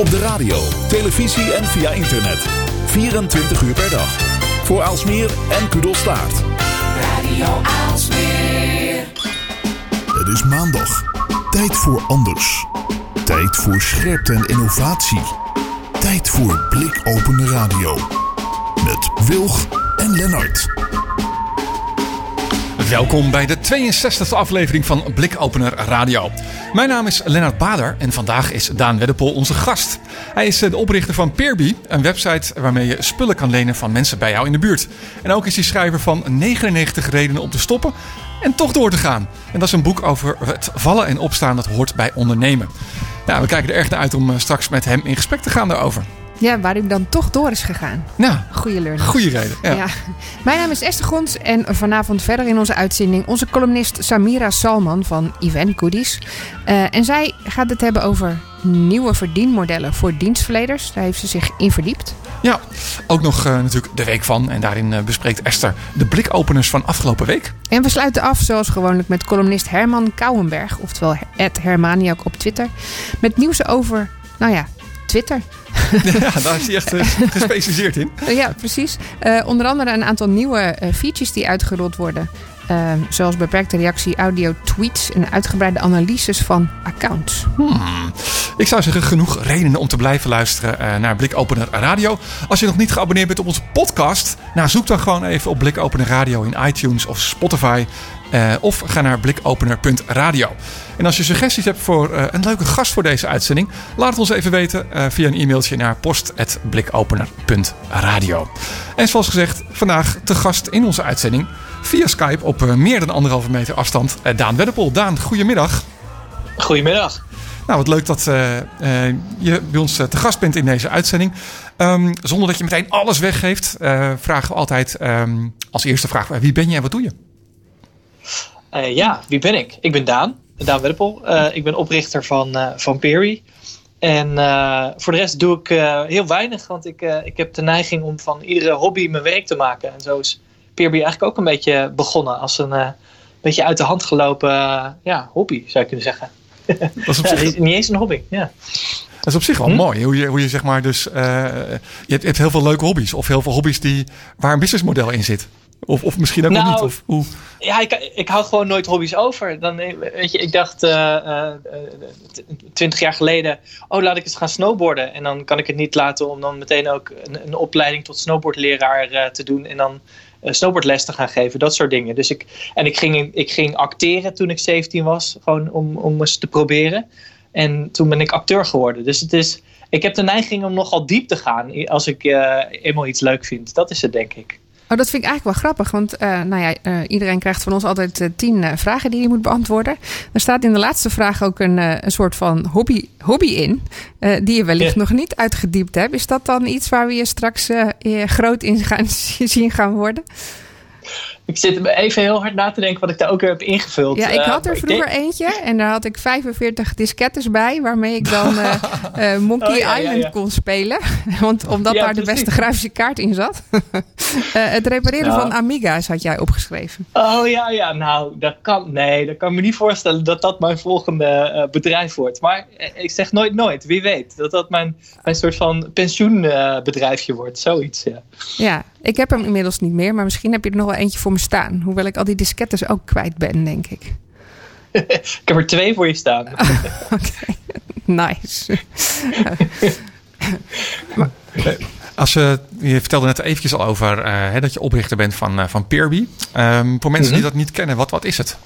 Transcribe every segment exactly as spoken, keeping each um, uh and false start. Op de radio, televisie en via internet. vierentwintig uur per dag. Voor Aalsmeer en Kudelstaart. Radio Aalsmeer. Het is maandag. Tijd voor anders. Tijd voor scherpte en innovatie. Tijd voor Blikopener Radio. Met Wilg en Lennart. Welkom bij de tweeënzestigste aflevering van Blikopener Radio. Mijn naam is Lennart Bader en vandaag is Daan Weddepol onze gast. Hij is de oprichter van Peerby, een website waarmee je spullen kan lenen van mensen bij jou in de buurt. En ook is hij schrijver van negenennegentig redenen om te stoppen en toch door te gaan. En dat is een boek over het vallen en opstaan dat hoort bij ondernemen. Nou, we kijken er erg naar uit om straks met hem in gesprek te gaan daarover. Ja, waar u dan toch door is gegaan. Nou, goede learning. Goede reden. Ja. Ja. Mijn naam is Esther Gons en vanavond verder in onze uitzending onze columnist Samira Salman van Event Goodies. Uh, en zij gaat het hebben over nieuwe verdienmodellen voor dienstverleners. Daar heeft ze zich in verdiept. Ja, ook nog uh, natuurlijk de week van. En daarin uh, bespreekt Esther de blikopeners van afgelopen week. En we sluiten af zoals gewoonlijk met columnist Herman Kouwenberg. Oftewel at Hermaniak op Twitter. Met nieuws over, nou ja, Twitter. Ja, daar is hij echt uh, gespecialiseerd in. Ja, precies. Uh, onder andere een aantal nieuwe uh, features die uitgerold worden. Uh, zoals beperkte reactie, audio, tweets en uitgebreide analyses van accounts. Hmm. Ik zou zeggen, genoeg redenen om te blijven luisteren uh, naar Blikopener Radio. Als je nog niet geabonneerd bent op onze podcast, nou, zoek dan gewoon even op Blikopener Radio in iTunes of Spotify. Uh, of ga naar blikopener punt radio. En als je suggesties hebt voor uh, een leuke gast voor deze uitzending, laat het ons even weten uh, via een e-mailtje naar post at blikopener punt radio. En zoals gezegd, vandaag te gast in onze uitzending via Skype op uh, meer dan anderhalve meter afstand. Uh, Daan Weddepol. Daan, goedemiddag. Goedemiddag. Nou, wat leuk dat uh, uh, je bij ons uh, te gast bent in deze uitzending. Um, zonder dat je meteen alles weggeeft, uh, vragen we altijd um, als eerste vraag, uh, wie ben je en wat doe je? Uh, ja, wie ben ik? Ik ben Daan, Daan Weddepol. Uh, ik ben oprichter van, uh, van Peerby. En uh, voor de rest doe ik uh, heel weinig, want ik, uh, ik heb de neiging om van iedere hobby mijn werk te maken. En zo is Peerby eigenlijk ook een beetje begonnen als een uh, beetje uit de hand gelopen uh, ja, hobby, zou je kunnen zeggen. Dat is op zich... ja, niet eens een hobby, ja. Dat is op zich wel hm? mooi, hoe je, hoe je zeg maar dus... Uh, je, hebt, je hebt heel veel leuke hobby's of heel veel hobby's die, waar een businessmodel in zit. Of, of misschien ook nou, nog niet. Of, hoe... Ja, ik, ik hou gewoon nooit hobby's over. Dan, weet je, ik dacht twintig uh, uh, jaar geleden, oh, laat ik eens gaan snowboarden. En dan kan ik het niet laten om dan meteen ook een, een opleiding tot snowboardleraar uh, te doen. En dan uh, snowboardles te gaan geven, dat soort dingen. Dus ik, en ik ging, ik ging acteren toen ik zeventien was, gewoon om, om eens te proberen. En toen ben ik acteur geworden. Dus het is, ik heb de neiging om nogal diep te gaan als ik uh, eenmaal iets leuk vind. Dat is het, denk ik. Oh, dat vind ik eigenlijk wel grappig, want uh, nou ja, uh, iedereen krijgt van ons altijd uh, tien uh, vragen die je moet beantwoorden. Er staat in de laatste vraag ook een, uh, een soort van hobby, hobby in, uh, die je wellicht ja. nog niet uitgediept hebt. Is dat dan iets waar we je straks uh, je groot in gaan zien gaan worden? Ik zit even heel hard na te denken wat ik daar ook heb ingevuld. Ja, ik had er vroeger uh, eentje en daar had ik vijfenveertig diskettes bij, waarmee ik dan uh, uh, Monkey oh, ja, Island ja, ja. kon spelen. Want omdat ja, daar precies. de beste grafische kaart in zat. uh, het repareren nou. van Amiga's had jij opgeschreven. Oh ja, ja, nou, dat kan, nee, dat kan me niet voorstellen dat dat mijn volgende uh, bedrijf wordt. Maar uh, ik zeg nooit nooit, wie weet, dat dat mijn, mijn soort van pensioenbedrijfje uh, wordt, zoiets. Ja. ja, ik heb hem inmiddels niet meer, maar misschien heb je er nog wel eentje voor me staan. Hoewel ik al die diskettes ook kwijt ben, denk ik. Ik heb er twee voor je staan. Oh, oké, okay. Nice. Als je, je vertelde net eventjes al over uh, dat je oprichter bent van, uh, van Peerby. Um, voor mensen mm-hmm. die dat niet kennen, wat, wat is het?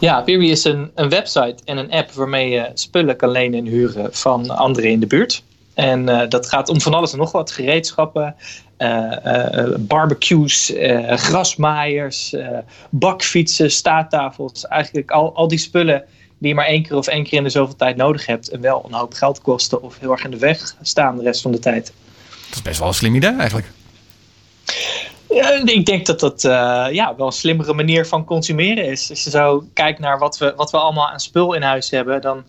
Ja, Peerby is een, een website en een app waarmee je spullen kan lenen en huren van anderen in de buurt. En uh, dat gaat om van alles en nog wat. Gereedschappen, uh, uh, barbecues, uh, grasmaaiers, uh, bakfietsen, staattafels. Eigenlijk al, al die spullen die je maar één keer of één keer in de zoveel tijd nodig hebt. En wel een hoop geld kosten of heel erg in de weg staan de rest van de tijd. Dat is best wel een slim idee eigenlijk. Ja, ik denk dat dat uh, ja, wel een slimmere manier van consumeren is. Als je zo kijkt naar wat we, wat we allemaal aan spul in huis hebben, dan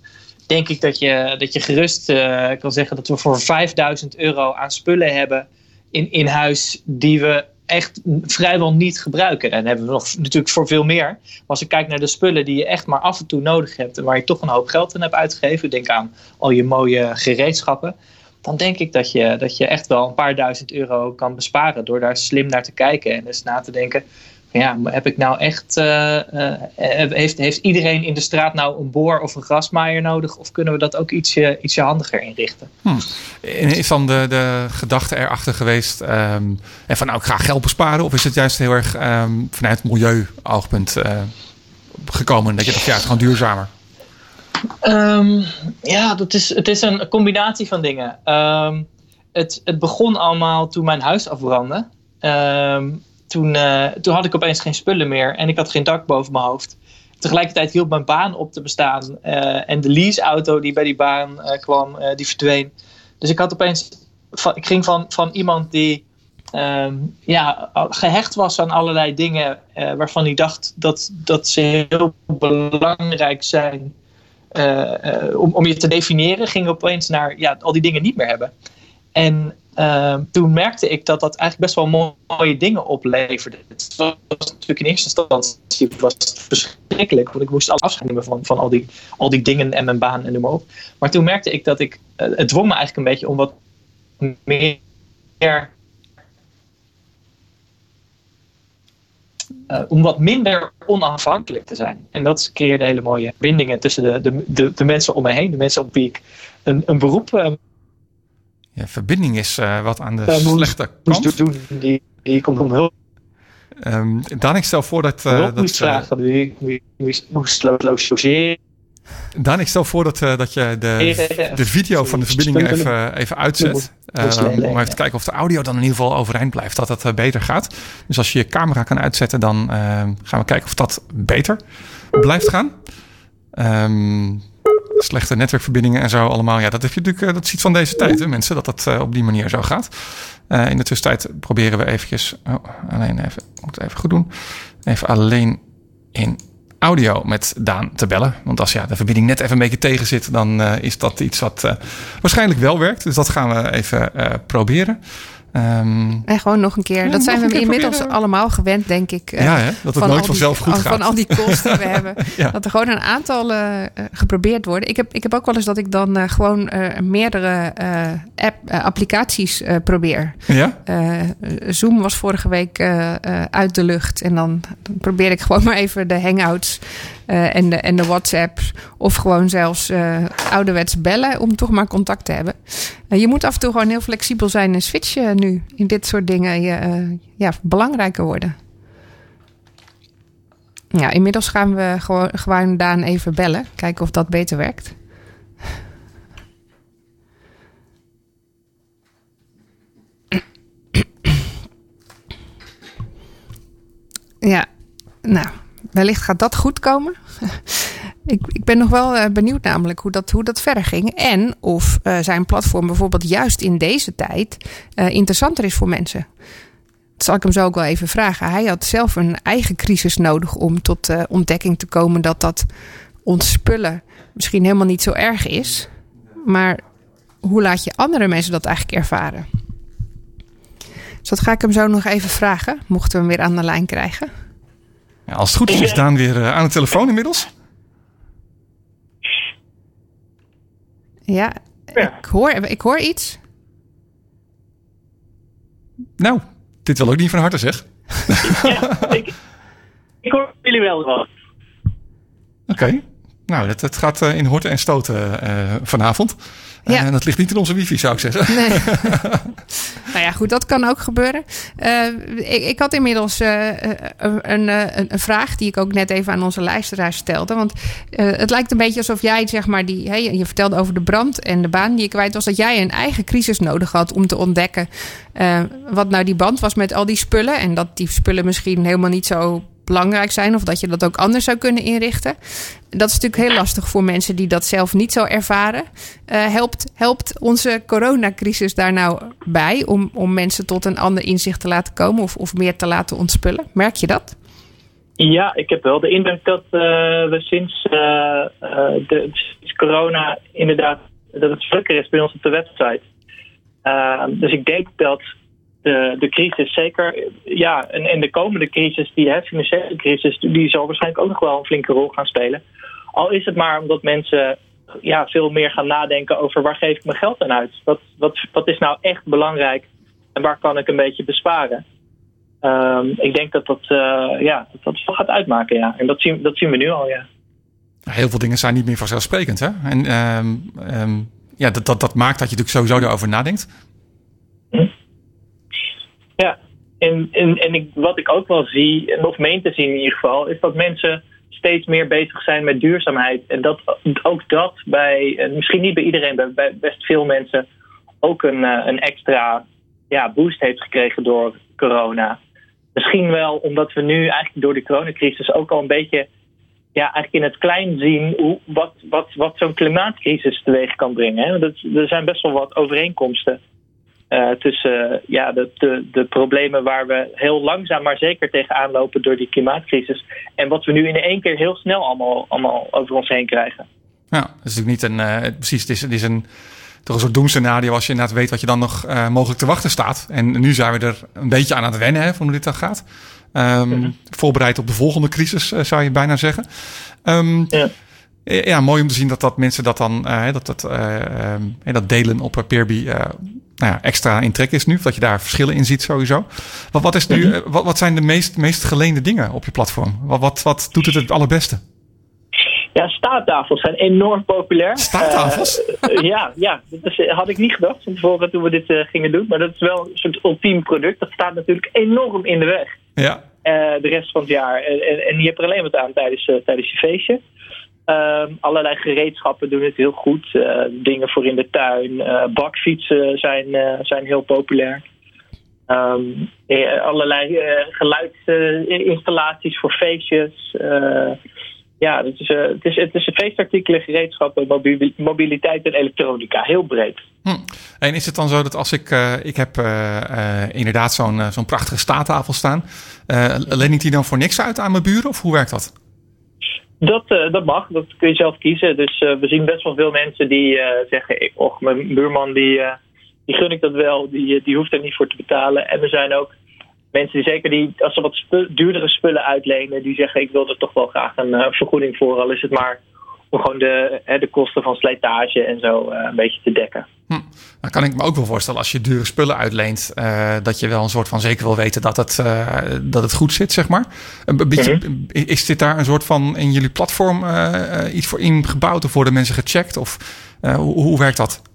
denk ik dat je, dat je gerust uh, kan zeggen dat we voor vijfduizend euro aan spullen hebben in, in huis die we echt vrijwel niet gebruiken. En hebben we nog natuurlijk voor veel meer. Maar als ik kijk naar de spullen die je echt maar af en toe nodig hebt en waar je toch een hoop geld in hebt uitgegeven, denk aan al je mooie gereedschappen, dan denk ik dat je, dat je echt wel een paar duizend euro kan besparen door daar slim naar te kijken en dus na te denken. Ja, heb ik nou echt, uh, uh, heeft, heeft iedereen in de straat nou een boor of een grasmaaier nodig? Of kunnen we dat ook ietsje, ietsje handiger inrichten? Hmm. Is dan de, de gedachte erachter geweest um, en van nou, ik ga geld besparen? Of is het juist heel erg um, vanuit milieu-oogpunt uh, gekomen? Dat je dacht, ja, het is gewoon duurzamer. Um, ja, dat is, het is een combinatie van dingen. Um, het, het begon allemaal toen mijn huis afbrandde. Um, Toen, uh, toen had ik opeens geen spullen meer en ik had geen dak boven mijn hoofd. Tegelijkertijd hield mijn baan op te bestaan. Uh, en de leaseauto die bij die baan uh, kwam, uh, die verdween. Dus ik had opeens, van, ik ging van, van iemand die um, ja, gehecht was aan allerlei dingen Uh, waarvan hij dacht dat, dat ze heel belangrijk zijn uh, uh, om, om je te definiëren, ging opeens naar ja, al die dingen niet meer hebben. En Uh, toen merkte ik dat dat eigenlijk best wel mooie dingen opleverde. Het was natuurlijk in eerste instantie was het verschrikkelijk, want ik moest alles afscheid nemen van, van al, die, al die dingen en mijn baan en noem maar op. Maar toen merkte ik dat ik, uh, het dwong me eigenlijk een beetje om wat meer, uh, om wat minder onafhankelijk te zijn. En dat creëerde hele mooie bindingen tussen de, de, de, de mensen om me heen, de mensen op wie ik een, een beroep uh, Ja, verbinding is uh, wat aan de uh, slechte kant. Moest doen, die, die komt om hulp. Um, Daan, ik stel voor dat... Uh, hulp moest vragen, die moest logeren. Daan, ik stel voor dat, uh, dat je de, de video van de verbinding even, even uitzet. Uh, om even te kijken of de audio dan in ieder geval overeind blijft. Dat dat uh, beter gaat. Dus als je je camera kan uitzetten, dan uh, gaan we kijken of dat beter blijft gaan. Um, Slechte netwerkverbindingen en zo allemaal. Ja, dat heb je natuurlijk, dat is iets van deze tijd, hè, mensen, dat dat uh, op die manier zo gaat. Uh, in de tussentijd proberen we eventjes, oh, alleen even, moet het even goed doen. Even alleen in audio met Daan te bellen. Want als ja, de verbinding net even een beetje tegen zit, dan uh, is dat iets wat uh, waarschijnlijk wel werkt. Dus dat gaan we even uh, proberen. Um, en gewoon nog een keer. Ja, dat zijn we inmiddels proberen. allemaal gewend, denk ik. Ja, hè? Dat het nooit vanzelf goed gaat. Van al die calls die we hebben. Ja. Dat er gewoon een aantal uh, geprobeerd worden. Ik heb, ik heb ook wel eens dat ik dan uh, gewoon uh, meerdere uh, app, uh, applicaties uh, probeer. Ja? Uh, Zoom was vorige week uh, uh, uit de lucht. En dan, dan probeer ik gewoon maar even de Hangouts uh, en, de, en de WhatsApp. Of gewoon zelfs uh, ouderwets bellen om toch maar contact te hebben. Uh, je moet af en toe gewoon heel flexibel zijn en switchen nu in dit soort dingen ja, uh, ja, belangrijker worden. Ja, inmiddels gaan we gewoon, gewoon Daan even bellen. Kijken of dat beter werkt. Ja, nou, wellicht gaat dat goed komen. Ik, ik ben nog wel benieuwd namelijk hoe dat, hoe dat verder ging. En of uh, zijn platform bijvoorbeeld juist in deze tijd uh, interessanter is voor mensen. Dat zal ik hem zo ook wel even vragen. Hij had zelf een eigen crisis nodig om tot uh, ontdekking te komen dat dat ons spullen misschien helemaal niet zo erg is. Maar hoe laat je andere mensen dat eigenlijk ervaren? Dus dat ga ik hem zo nog even vragen. Mochten we hem weer aan de lijn krijgen. Ja, als het goed is, is Daan weer uh, aan de telefoon inmiddels. Ja, ik hoor, ik hoor iets. Nou, dit wil ook niet van harte, zeg. Ja, ik, ik hoor jullie wel wat. Oké, okay. Nou, dat, dat gaat in horten en stoten uh, vanavond. En ja. uh, dat ligt niet in onze wifi, zou ik zeggen. Nee. Nou ja, goed, dat kan ook gebeuren. Uh, ik, ik had inmiddels uh, een, uh, een vraag die ik ook net even aan onze luisteraars stelde. Want uh, het lijkt een beetje alsof jij, zeg maar, die, hey, je vertelde over de brand en de baan die je kwijt was. Dat jij een eigen crisis nodig had om te ontdekken uh, wat nou die band was met al die spullen. En dat die spullen misschien helemaal niet zo belangrijk zijn of dat je dat ook anders zou kunnen inrichten. Dat is natuurlijk heel lastig voor mensen die dat zelf niet zo ervaren. Uh, helpt, helpt onze coronacrisis daar nou bij om, om mensen tot een ander inzicht te laten komen of, of meer te laten ontspullen? Merk je dat? Ja, ik heb wel de indruk dat uh, we sinds, uh, de, sinds corona inderdaad dat het drukker is bij ons op de website. Uh, dus ik denk dat de, de crisis zeker. Ja, en, en de komende crisis, die hè, financiële crisis, die zal waarschijnlijk ook nog wel een flinke rol gaan spelen. Al is het maar omdat mensen ja, veel meer gaan nadenken over waar geef ik mijn geld aan uit? Wat, wat, wat is nou echt belangrijk en waar kan ik een beetje besparen? Um, ik denk dat dat, uh, ja, dat dat veel gaat uitmaken, ja. En dat zien, dat zien we nu al, ja. Heel veel dingen zijn niet meer vanzelfsprekend, hè? En um, um, ja, dat, dat, dat maakt dat je natuurlijk sowieso erover nadenkt. Hm? Ja, en, en, en ik, wat ik ook wel zie, of meen te zien in ieder geval, is dat mensen steeds meer bezig zijn met duurzaamheid. En dat ook dat bij, misschien niet bij iedereen, bij, bij best veel mensen ook een, een extra ja, boost heeft gekregen door corona. Misschien wel omdat we nu eigenlijk door de coronacrisis ook al een beetje ja, eigenlijk in het klein zien hoe, wat, wat, wat zo'n klimaatcrisis teweeg kan brengen. Hè? Dat, er zijn best wel wat overeenkomsten uh, tussen uh, ja, de, de, de problemen waar we heel langzaam maar zeker tegenaan lopen door die klimaatcrisis en wat we nu in één keer heel snel allemaal, allemaal over ons heen krijgen. Nou, dat is natuurlijk niet een... Uh, precies, het is, het is een... Toch een soort doemscenario als je inderdaad weet wat je dan nog uh, mogelijk te wachten staat. En nu zijn we er een beetje aan aan het wennen hè, van hoe dit dan gaat. Um, ja. Voorbereid op de volgende crisis, uh, zou je bijna zeggen. Um, ja. ja, mooi om te zien dat dat mensen dat dan, uh, dat, dat, uh, um, dat delen op Peerby uh, nou ja, extra in trek is nu. Dat je daar verschillen in ziet sowieso. Wat, wat, is nu, uh, wat, wat zijn de meest, meest geleende dingen op je platform? Wat, wat, wat doet het het allerbeste? Ja, staattafels zijn enorm populair. Staattafels? Uh, ja, ja, dat is, had ik niet gedacht van tevoren toen we dit uh, gingen doen. Maar dat is wel een soort ultiem product. Dat staat natuurlijk enorm in de weg. Ja. Uh, de rest van het jaar. En, en, en je hebt er alleen wat aan tijdens, uh, tijdens je feestje. Uh, allerlei gereedschappen doen het heel goed. Uh, dingen voor in de tuin. Uh, bakfietsen zijn, uh, zijn heel populair. Um, allerlei uh, geluidsinstallaties uh, voor feestjes. Uh, Ja, het is, uh, het, is, het is feestartikelen, gereedschappen, mobiliteit en elektronica. Heel breed. Hm. En is het dan zo dat als ik... Uh, ik heb uh, uh, inderdaad zo'n, uh, zo'n prachtige staattafel staan. Uh, leen ik die dan voor niks uit aan mijn buren? Of hoe werkt dat? Dat, uh, dat mag. Dat kun je zelf kiezen. Dus uh, we zien best wel veel mensen die uh, zeggen... Och, mijn buurman, die, uh, die gun ik dat wel. Die, die hoeft er niet voor te betalen. En er zijn ook... mensen die zeker, die, als ze wat spu- duurdere spullen uitlenen, die zeggen ik wil er toch wel graag een uh, vergoeding voor. Al is het maar om gewoon de, hè, de kosten van slijtage en zo uh, een beetje te dekken. Hm. Dan kan ik me ook wel voorstellen als je dure spullen uitleent, uh, dat je wel een soort van zeker wil weten dat het, uh, dat het goed zit, zeg maar. Een beetje, mm-hmm. Is dit daar een soort van in jullie platform uh, iets voor ingebouwd of worden mensen gecheckt? Of uh, hoe, hoe werkt dat?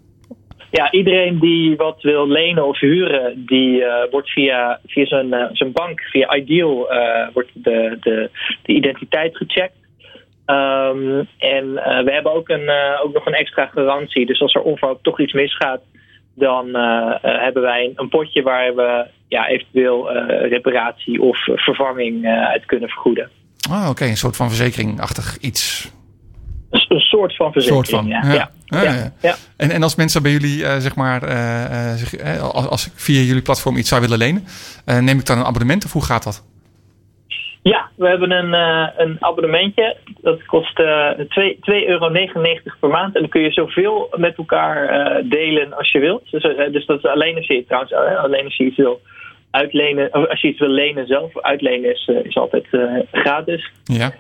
Ja, iedereen die wat wil lenen of huren, die uh, wordt via, via zijn, uh, zijn bank, via iDEAL, uh, wordt de, de, de identiteit gecheckt. Um, en uh, we hebben ook, een, uh, ook nog een extra garantie. Dus als er onverhoopt toch iets misgaat, dan uh, uh, hebben wij een, een potje waar we ja, eventueel uh, reparatie of vervanging uh, uit kunnen vergoeden. Ah, oké, okay, een soort van verzekeringachtig iets. Een soort van verzekering, soort van. Ja. Ja. Ja. Ja. Ja. Ja. Ja. En, en als mensen bij jullie, uh, zeg maar, uh, zich, uh, als, als ik via jullie platform iets zou willen lenen, uh, neem ik dan een abonnement of hoe gaat dat? Ja, we hebben een, uh, een abonnementje. Dat kost uh, twee euro negenennegentig per maand. En dan kun je zoveel met elkaar uh, delen als je wilt. Dus, uh, dus dat is alleen als je trouwens, uh, alleen als je iets wil uitlenen, of als je iets wil lenen zelf, uitlenen is, uh, is altijd uh, gratis. Ja.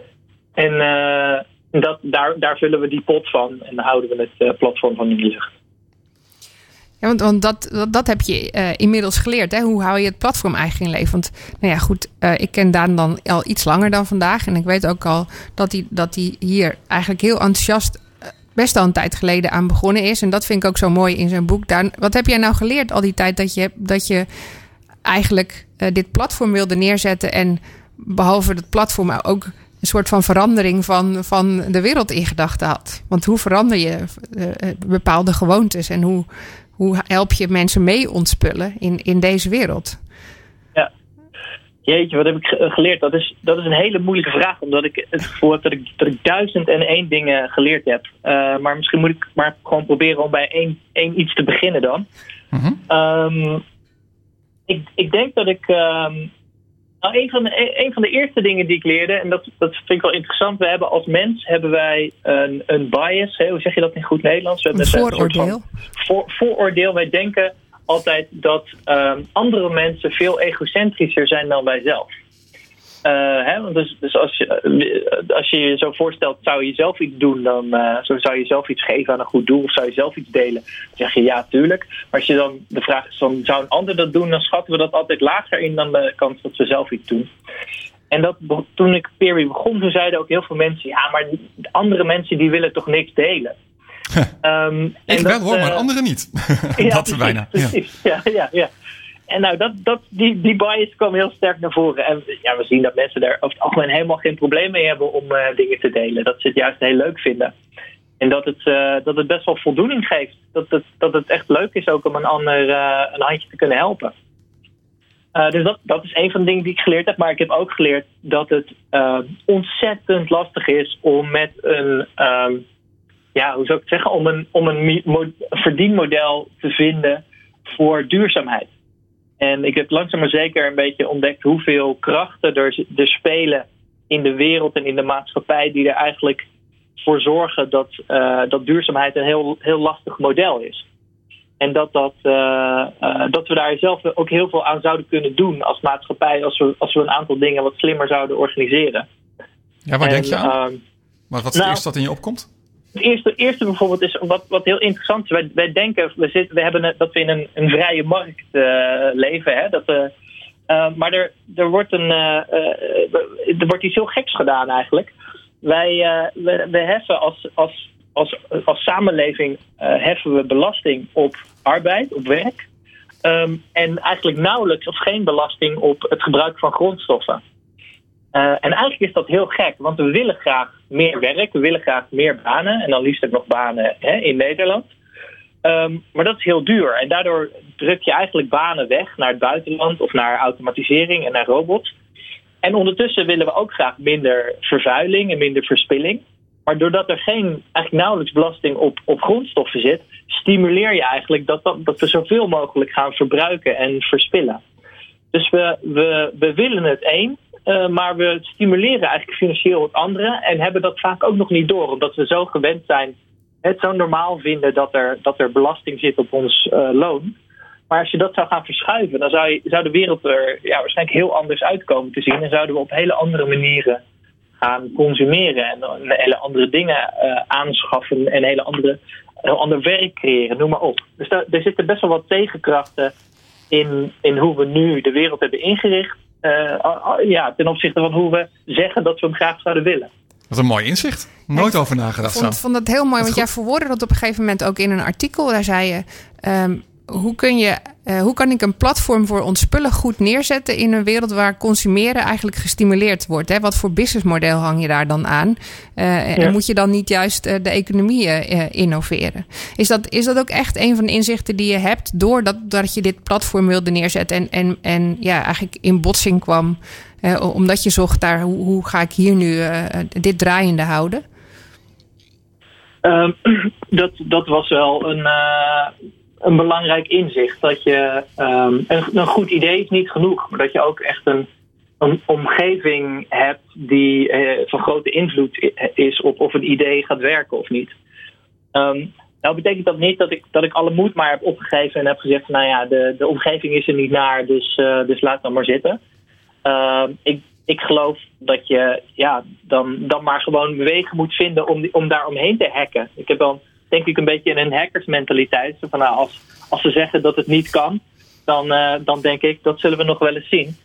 En uh, Dat, daar, daar vullen we die pot van en houden we het uh, platform van in de lucht. Ja, want, want dat, dat, dat heb je uh, inmiddels geleerd. Hè? Hoe hou je het platform eigenlijk in leven? Want nou ja, goed, uh, ik ken Daan dan al iets langer dan vandaag. En ik weet ook al dat hij, dat hij hier eigenlijk heel enthousiast uh, best al een tijd geleden aan begonnen is. En dat vind ik ook zo mooi in zijn boek. Daan, wat heb jij nou geleerd al die tijd dat je, dat je eigenlijk uh, dit platform wilde neerzetten? En behalve het platform ook een soort van verandering van, van de wereld in gedachten had. Want hoe verander je uh, bepaalde gewoontes en hoe, hoe help je mensen mee ontspullen in, in deze wereld? Ja, jeetje, wat heb ik geleerd? Dat is, dat is een hele moeilijke vraag, omdat ik het gevoel heb dat ik, dat ik duizend en één dingen geleerd heb. Uh, maar misschien moet ik maar gewoon proberen om bij één, één iets te beginnen dan. Mm-hmm. Um, ik, ik denk dat ik... Um, Nou, een van, de, een van de eerste dingen die ik leerde, en dat, dat vind ik wel interessant, we hebben als mens hebben wij een, een bias, hè, hoe zeg je dat in goed Nederlands? We hebben een vooroordeel. Een soort van voor, vooroordeel, wij denken altijd dat uh, andere mensen veel egocentrischer zijn dan wij zelf. Uh, hè, want dus dus als, je, als je je zo voorstelt, zou je zelf iets doen, dan uh, zo zou je zelf iets geven aan een goed doel, of zou je zelf iets delen, dan zeg je ja, tuurlijk. Maar als je dan de vraag is, dan zou een ander dat doen, dan schatten we dat altijd lager in dan de kans dat we zelf iets doen. En dat, toen ik Peerby begon, toen zeiden ook heel veel mensen, ja, maar andere mensen die willen toch niks delen. Um, ik en wel dat, hoor, maar uh, anderen niet. Ja, dat precies, bijna. Precies. Ja, ja, ja. ja. En nou, dat, dat, die, die bias kwam heel sterk naar voren. En ja, we zien dat mensen daar over het algemeen helemaal geen probleem mee hebben om uh, dingen te delen. Dat ze het juist heel leuk vinden. En dat het, uh, dat het best wel voldoening geeft. Dat het, dat het echt leuk is ook om een ander uh, een handje te kunnen helpen. Uh, dus dat, dat is een van de dingen die ik geleerd heb. Maar ik heb ook geleerd dat het uh, ontzettend lastig is om met een... Uh, ja, hoe zou ik het zeggen? Om een, om een mo- verdienmodel te vinden voor duurzaamheid. En ik heb langzaam maar zeker een beetje ontdekt hoeveel krachten er, er spelen in de wereld en in de maatschappij die er eigenlijk voor zorgen dat, uh, dat duurzaamheid een heel, heel lastig model is. En dat, dat, uh, uh, dat we daar zelf ook heel veel aan zouden kunnen doen als maatschappij, als we, als we een aantal dingen wat slimmer zouden organiseren. Ja, waar en, denk je aan? Uh, maar wat is het nou, eerste dat in je opkomt? Het eerste, eerste bijvoorbeeld is wat, wat heel interessant is. Wij, wij denken we zitten, we hebben, dat we in een, een vrije markt uh, leven. Hè? Dat, uh, uh, maar er, er, wordt een, uh, uh, er wordt iets heel geks gedaan eigenlijk. Wij uh, we, we heffen als, als, als, als samenleving uh, heffen we belasting op arbeid, op werk. Um, en eigenlijk nauwelijks of geen belasting op het gebruik van grondstoffen. Uh, en eigenlijk is dat heel gek, want we willen graag meer werk, we willen graag meer banen. En dan liefst ook nog banen hè, in Nederland. Um, maar dat is heel duur. En daardoor druk je eigenlijk banen weg naar het buitenland of naar automatisering en naar robots. En ondertussen willen we ook graag minder vervuiling en minder verspilling. Maar doordat er geen, eigenlijk nauwelijks belasting op, op grondstoffen zit, stimuleer je eigenlijk dat, dat, dat we zoveel mogelijk gaan verbruiken en verspillen. Dus we, we, we willen het één. Uh, maar we stimuleren eigenlijk financieel het andere en hebben dat vaak ook nog niet door. Omdat we zo gewend zijn, het zo normaal vinden dat er, dat er belasting zit op ons uh, loon. Maar als je dat zou gaan verschuiven, dan zou, je, zou de wereld er ja, waarschijnlijk heel anders uitkomen te zien. En zouden we op hele andere manieren gaan consumeren en hele andere dingen uh, aanschaffen en hele andere, heel ander werk creëren, noem maar op. Dus daar, er zitten best wel wat tegenkrachten in, in hoe we nu de wereld hebben ingericht. Uh, ja, ten opzichte van hoe we zeggen dat we hem graag zouden willen. Wat een mooi inzicht. Nooit ik over nagedacht. Ik vond, vond dat heel mooi, dat want goed. Jij verwoordde dat op een gegeven moment ook in een artikel. Daar zei je, um, hoe, kun je uh, hoe kan ik een platform voor ons spullen goed neerzetten in een wereld waar consumeren eigenlijk gestimuleerd wordt? Hè? Wat voor businessmodel hang je daar dan aan? Uh, ja. En moet je dan niet juist uh, de economie uh, innoveren? Is dat, is dat ook echt een van de inzichten die je hebt doordat dat je dit platform wilde neerzetten en, en, en ja, eigenlijk in botsing kwam? Uh, omdat je zocht daar, hoe, hoe ga ik hier nu uh, dit draaiende houden? Um, dat, dat was wel een, uh, een belangrijk inzicht. Dat je um, een, een goed idee is niet genoeg. Maar dat je ook echt een, een omgeving hebt die uh, van grote invloed is op of een idee gaat werken of niet. Um, nou betekent dat niet dat ik, dat ik alle moed maar heb opgegeven en heb gezegd, nou ja, de, de omgeving is er niet naar, dus, uh, dus laat dan maar zitten. Uh, ik, ik geloof dat je ja, dan, dan maar gewoon wegen moet vinden om, om daar omheen te hacken. Ik heb dan denk ik een beetje een hackersmentaliteit. Van, nou, als, als ze zeggen dat het niet kan, dan, uh, dan denk ik dat zullen we nog wel eens zien.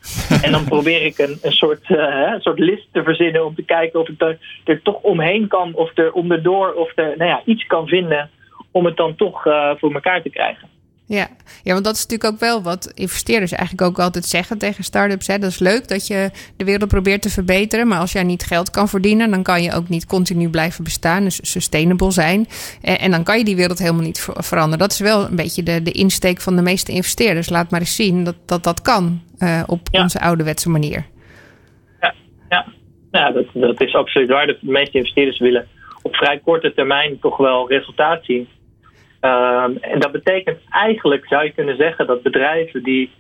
En dan probeer ik een, een, soort, uh, een soort list te verzinnen om te kijken of ik er, er toch omheen kan. Of er onderdoor of er nou ja, iets kan vinden om het dan toch uh, voor elkaar te krijgen. Ja. ja, want dat is natuurlijk ook wel wat investeerders eigenlijk ook altijd zeggen tegen start-ups. Hè. Dat is leuk dat je de wereld probeert te verbeteren. Maar als jij niet geld kan verdienen, dan kan je ook niet continu blijven bestaan. Dus sustainable zijn. En, en dan kan je die wereld helemaal niet ver- veranderen. Dat is wel een beetje de, de insteek van de meeste investeerders. Laat maar eens zien dat dat, dat kan uh, op ja. onze ouderwetse manier. Ja, ja. ja dat, dat is absoluut waar. De meeste investeerders willen op vrij korte termijn toch wel resultaat zien. Um, en dat betekent eigenlijk, zou je kunnen zeggen, dat bedrijven die,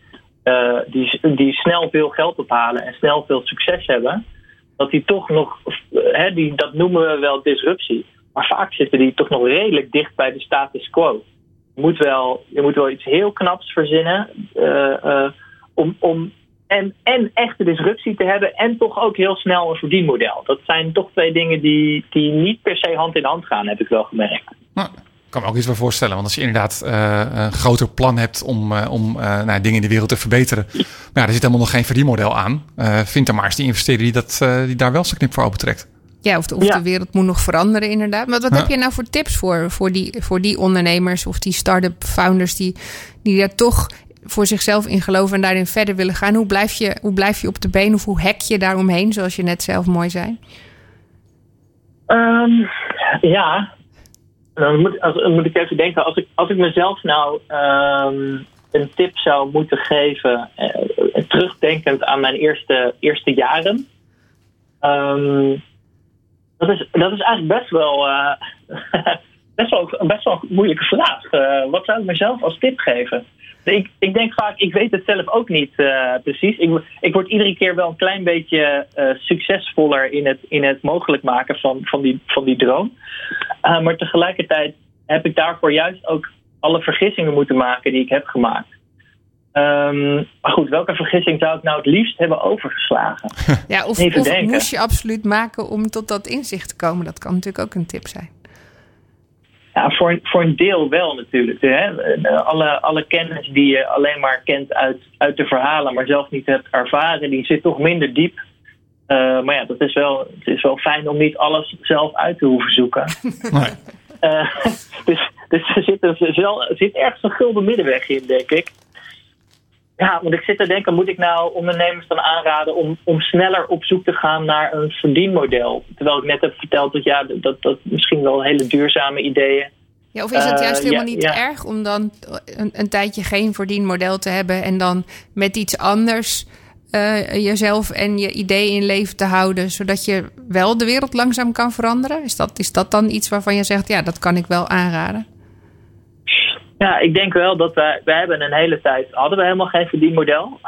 uh, die, die snel veel geld ophalen en snel veel succes hebben, dat die toch nog, he, die, dat noemen we wel disruptie, maar vaak zitten die toch nog redelijk dicht bij de status quo. moet wel, je moet wel iets heel knaps verzinnen uh, uh, om, om en, en echte disruptie te hebben en toch ook heel snel een verdienmodel. Dat zijn toch twee dingen die, die niet per se hand in hand gaan, heb ik wel gemerkt. Nou, ik kan me ook iets wel voorstellen, want als je inderdaad uh, een groter plan hebt om, uh, om uh, nou, dingen in de wereld te verbeteren, maar ja, er zit helemaal nog geen verdienmodel aan. Uh, vind dan maar eens die investeerder die, dat, uh, die daar wel zijn knip voor opentrekt. Ja, of de, of ja. de wereld moet nog veranderen inderdaad. Maar wat ja. heb je nou voor tips voor, voor, die, voor die ondernemers of die start-up founders die, die daar toch voor zichzelf in geloven en daarin verder willen gaan? Hoe blijf je, hoe blijf je op de been of hoe hack je daaromheen, zoals je net zelf mooi zei? Um, ja, dan moet, als, dan moet ik even denken. Als ik, als ik mezelf nou um, een tip zou moeten geven, uh, terugdenkend aan mijn eerste, eerste jaren. Um, Dat is, dat is eigenlijk best wel, uh, best wel, best wel een moeilijke vraag. Uh, wat zou ik mezelf als tip geven? Ik, ik denk vaak, ik weet het zelf ook niet uh, precies. Ik, ik word iedere keer wel een klein beetje uh, succesvoller in het, in het mogelijk maken van, van, die, van die droom. Uh, maar tegelijkertijd heb ik daarvoor juist ook alle vergissingen moeten maken die ik heb gemaakt. Um, maar goed, welke vergissing zou ik nou het liefst hebben overgeslagen? Ja, of, Even of denken. Moest je absoluut maken om tot dat inzicht te komen? Dat kan natuurlijk ook een tip zijn. Ja, voor, voor een deel wel natuurlijk. Hè? Alle, alle kennis die je alleen maar kent uit, uit de verhalen, maar zelf niet hebt ervaren, die zit toch minder diep. Uh, maar ja, dat is wel, het is wel fijn om niet alles zelf uit te hoeven zoeken. Nee. Uh, dus, dus er, zit, er zit ergens een gulden middenweg in, denk ik. Ja, want ik zit te denken, moet ik nou ondernemers dan aanraden om, om sneller op zoek te gaan naar een verdienmodel? Terwijl ik net heb verteld dat ja, dat, dat misschien wel hele duurzame ideeën. Ja, of is het juist uh, helemaal ja, niet ja. erg om dan een, een tijdje geen verdienmodel te hebben en dan met iets anders uh, jezelf en je idee in leven te houden, zodat je wel de wereld langzaam kan veranderen? Is dat, is dat dan iets waarvan je zegt, ja, dat kan ik wel aanraden? Ja, ik denk wel dat wij, wij hebben een hele tijd, hadden we helemaal geen verdienmodel.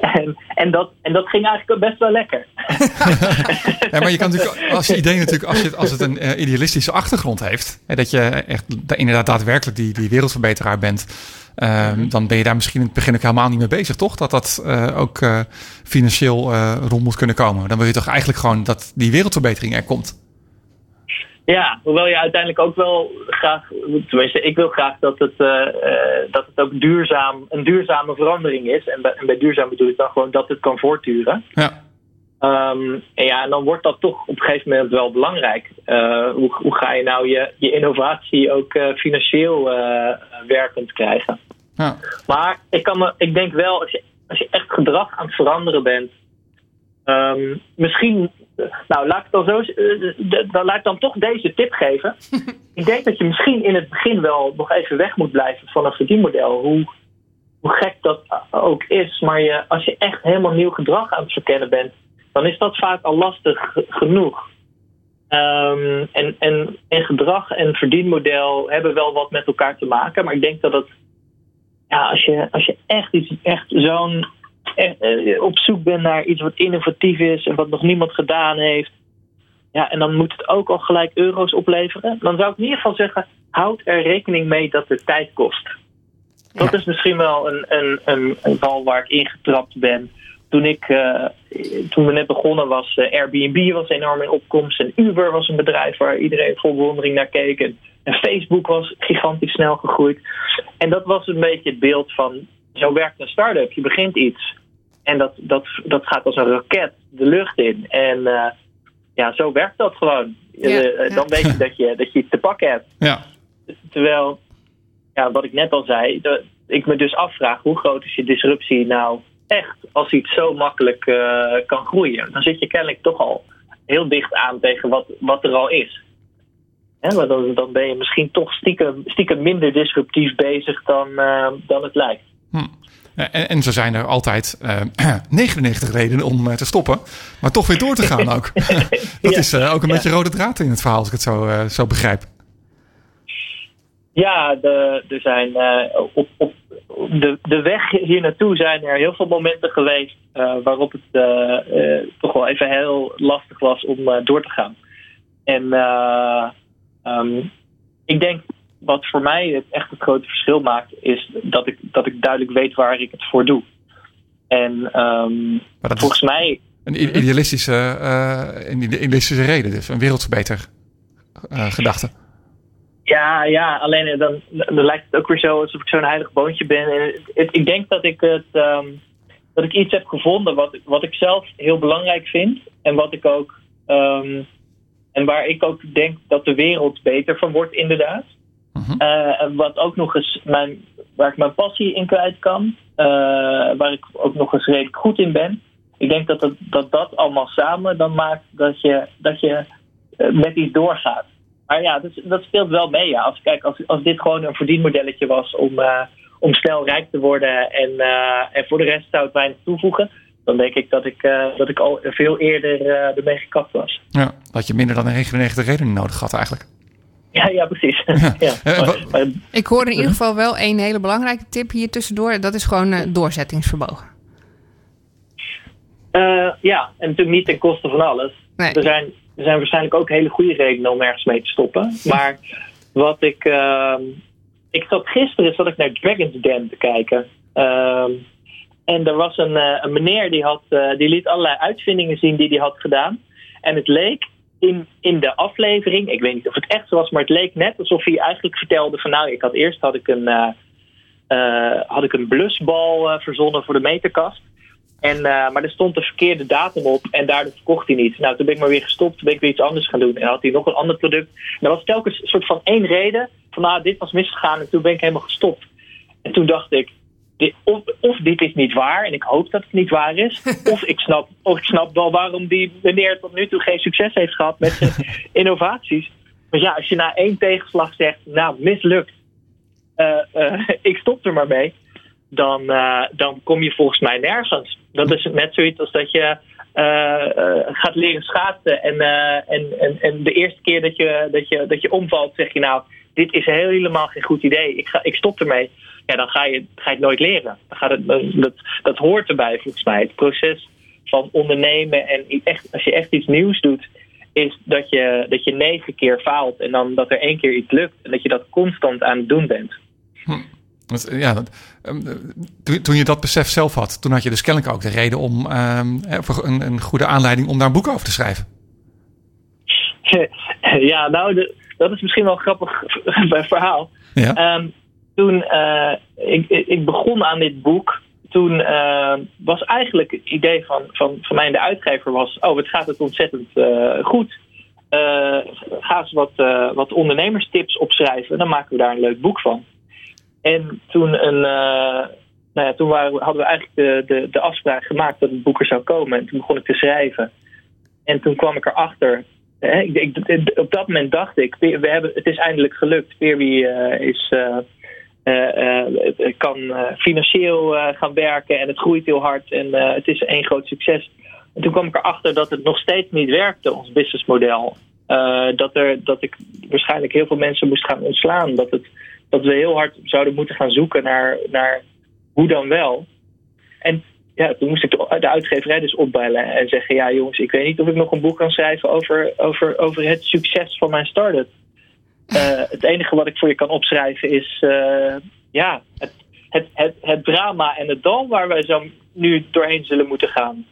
en, en, dat, en dat ging eigenlijk best wel lekker. Ja, maar je kan natuurlijk, als je idee natuurlijk, als, je, als het een uh, idealistische achtergrond heeft, hè, dat je echt inderdaad daadwerkelijk die, die wereldverbeteraar bent, uh, dan ben je daar misschien in het begin ook helemaal niet mee bezig, toch? Dat dat uh, ook uh, financieel uh, rond moet kunnen komen. Dan wil je toch eigenlijk gewoon dat die wereldverbetering er komt. Ja, hoewel je uiteindelijk ook wel graag, tenminste ik wil graag dat het, uh, dat het ook duurzaam, een duurzame verandering is. En bij, en bij duurzaam bedoel ik dan gewoon dat het kan voortduren. Ja. Um, en ja, en dan wordt dat toch op een gegeven moment wel belangrijk. Uh, hoe, hoe ga je nou je, je innovatie ook uh, financieel uh, werkend krijgen? Ja. Maar ik, kan me, ik denk wel, als je, als je echt gedrag aan het veranderen bent, um, misschien... Nou, laat ik dan, zo, dan, laat ik dan toch deze tip geven. Ik denk dat je misschien in het begin wel nog even weg moet blijven van een verdienmodel. Hoe, hoe gek dat ook is. Maar je, als je echt helemaal nieuw gedrag aan het verkennen bent, dan is dat vaak al lastig genoeg. Um, en, en, en gedrag en verdienmodel hebben wel wat met elkaar te maken. Maar ik denk dat het, ja, als je, als je echt, echt zo'n... op zoek ben naar iets wat innovatief is en wat nog niemand gedaan heeft. Ja, en dan moet het ook al gelijk euro's opleveren. Dan zou ik in ieder geval zeggen, houd er rekening mee dat het tijd kost. Dat ja. is misschien wel een, een, een, een bal waar ik ingetrapt ben. Toen ik, uh, toen we net begonnen was, uh, Airbnb was enorm in opkomst. En Uber was een bedrijf waar iedereen vol bewondering naar keek. En, en Facebook was gigantisch snel gegroeid. En dat was een beetje het beeld van, zo werkt een start-up. Je begint iets. En dat, dat, dat gaat als een raket de lucht in. En uh, ja, zo werkt dat gewoon. Ja, uh, ja. Dan weet je dat je, dat je het te pakken hebt. Ja. Terwijl, ja, wat ik net al zei, dat ik me dus afvraag, hoe groot is je disruptie nou echt als iets zo makkelijk uh, kan groeien? Dan zit je kennelijk toch al heel dicht aan tegen wat, wat er al is. Hè, maar dan, dan ben je misschien toch stiekem, stiekem minder disruptief bezig dan, uh, dan het lijkt. Hm. En, en zo zijn er altijd uh, negenennegentig redenen om uh, te stoppen, maar toch weer door te gaan ook. Dat ja, is uh, ook een ja. beetje rode draad in het verhaal, als ik het zo, uh, zo begrijp. Ja, de, er zijn, uh, op, op de, de weg hier naartoe zijn er heel veel momenten geweest uh, waarop het uh, uh, toch wel even heel lastig was om uh, door te gaan. En uh, um, ik denk wat voor mij het echt het grote verschil maakt, is dat ik, dat ik duidelijk weet waar ik het voor doe. En um, volgens mij... Een idealistische, uh, een idealistische reden dus. Een wereldverbeter uh, gedachte. Ja, ja, alleen dan, dan lijkt het ook weer zo alsof ik zo'n heilig boontje ben. En het, het, ik denk dat ik, het, um, dat ik iets heb gevonden wat, wat ik zelf heel belangrijk vind. En wat ik ook... Um, en waar ik ook denk dat de wereld beter van wordt, inderdaad. Uh, wat ook nog eens mijn, waar ik mijn passie in kwijt kan. Uh, waar ik ook nog eens redelijk goed in ben. Ik denk dat dat, dat, dat allemaal samen dan maakt dat je, dat je met iets doorgaat. Maar ja, dat, dat speelt wel mee. Ja. Als, kijk, als, als dit gewoon een verdienmodelletje was om, uh, om snel rijk te worden en, uh, en voor de rest zou het weinig toevoegen, dan denk ik dat ik, uh, dat ik al veel eerder uh, ermee gekapt was. Ja, dat je minder dan negenennegentig redenen nodig had eigenlijk. Ja, ja, precies. Ja. Ja. Maar, ik hoor in ieder geval wel één hele belangrijke tip hier tussendoor. Dat is gewoon uh, doorzettingsvermogen. Uh, ja, en natuurlijk niet ten koste van alles. Nee. Er zijn, er zijn waarschijnlijk ook hele goede redenen om ergens mee te stoppen. Maar wat ik... Uh, ik zat gisteren zat ik naar Dragon's Den te kijken. Uh, en er was een, uh, een meneer die, had, uh, die liet allerlei uitvindingen zien die hij had gedaan. En het leek... In, in de aflevering, ik weet niet of het echt zo was, maar het leek net alsof hij eigenlijk vertelde van nou, ik had eerst had ik een, uh, uh, had ik een blusbal uh, verzonnen voor de meterkast. En, uh, maar er stond de verkeerde datum op en daardoor verkocht hij niet. Nou, toen ben ik maar weer gestopt, toen ben ik weer iets anders gaan doen. En dan had hij nog een ander product. En er was telkens een soort van één reden van nou, ah, dit was misgegaan en toen ben ik helemaal gestopt. En toen dacht ik, dit, of, of dit is niet waar en ik hoop dat het niet waar is. Of ik snap, of ik snap wel waarom die meneer tot nu toe geen succes heeft gehad met zijn innovaties. Maar ja, als je na één tegenslag zegt, nou mislukt, uh, uh, ik stop er maar mee. Dan, uh, dan kom je volgens mij nergens. Dat is net zoiets als dat je uh, uh, gaat leren schaatsen. En, uh, en, en, en de eerste keer dat je, dat je, dat je omvalt zeg je nou, dit is helemaal geen goed idee. Ik, ga, ik stop ermee. Ja, dan ga je, ga je het nooit leren. Dan gaat het, dat, dat hoort erbij volgens mij. Het proces van ondernemen en echt, als je echt iets nieuws doet, is dat je, dat je negen keer faalt en dan dat er één keer iets lukt en dat je dat constant aan het doen bent. Hm. Dat, ja, dat, toen je dat besef zelf had, toen had je dus kennelijk ook de reden om um, een, een goede aanleiding om daar een boek over te schrijven. Ja, nou, de, dat is misschien wel een grappig verhaal. Ja. Um, Toen uh, ik, ik begon aan dit boek, toen uh, was eigenlijk het idee van, van, van mij en de uitgever was, oh, het gaat het ontzettend uh, goed. Uh, ga eens wat, uh, wat ondernemerstips opschrijven, dan maken we daar een leuk boek van. En toen, een, uh, nou ja, toen waren, hadden we eigenlijk de, de, de afspraak gemaakt dat het boek er zou komen. En toen begon ik te schrijven. En toen kwam ik erachter... Hè, ik, ik, op dat moment dacht ik, we hebben, het is eindelijk gelukt. Peerby uh, is... Uh, Uh, uh, kan uh, financieel uh, gaan werken en het groeit heel hard en uh, het is één groot succes. En toen kwam ik erachter dat het nog steeds niet werkte, ons businessmodel. Uh, dat, er, dat ik waarschijnlijk heel veel mensen moest gaan ontslaan. Dat, het, dat we heel hard zouden moeten gaan zoeken naar, naar hoe dan wel. En ja, toen moest ik de, de uitgeverij dus opbellen en zeggen, ja jongens, ik weet niet of ik nog een boek kan schrijven over, over, over het succes van mijn start-up. Uh, het enige wat ik voor je kan opschrijven is uh, ja, het, het, het, het drama en het dal waar wij zo nu doorheen zullen moeten gaan.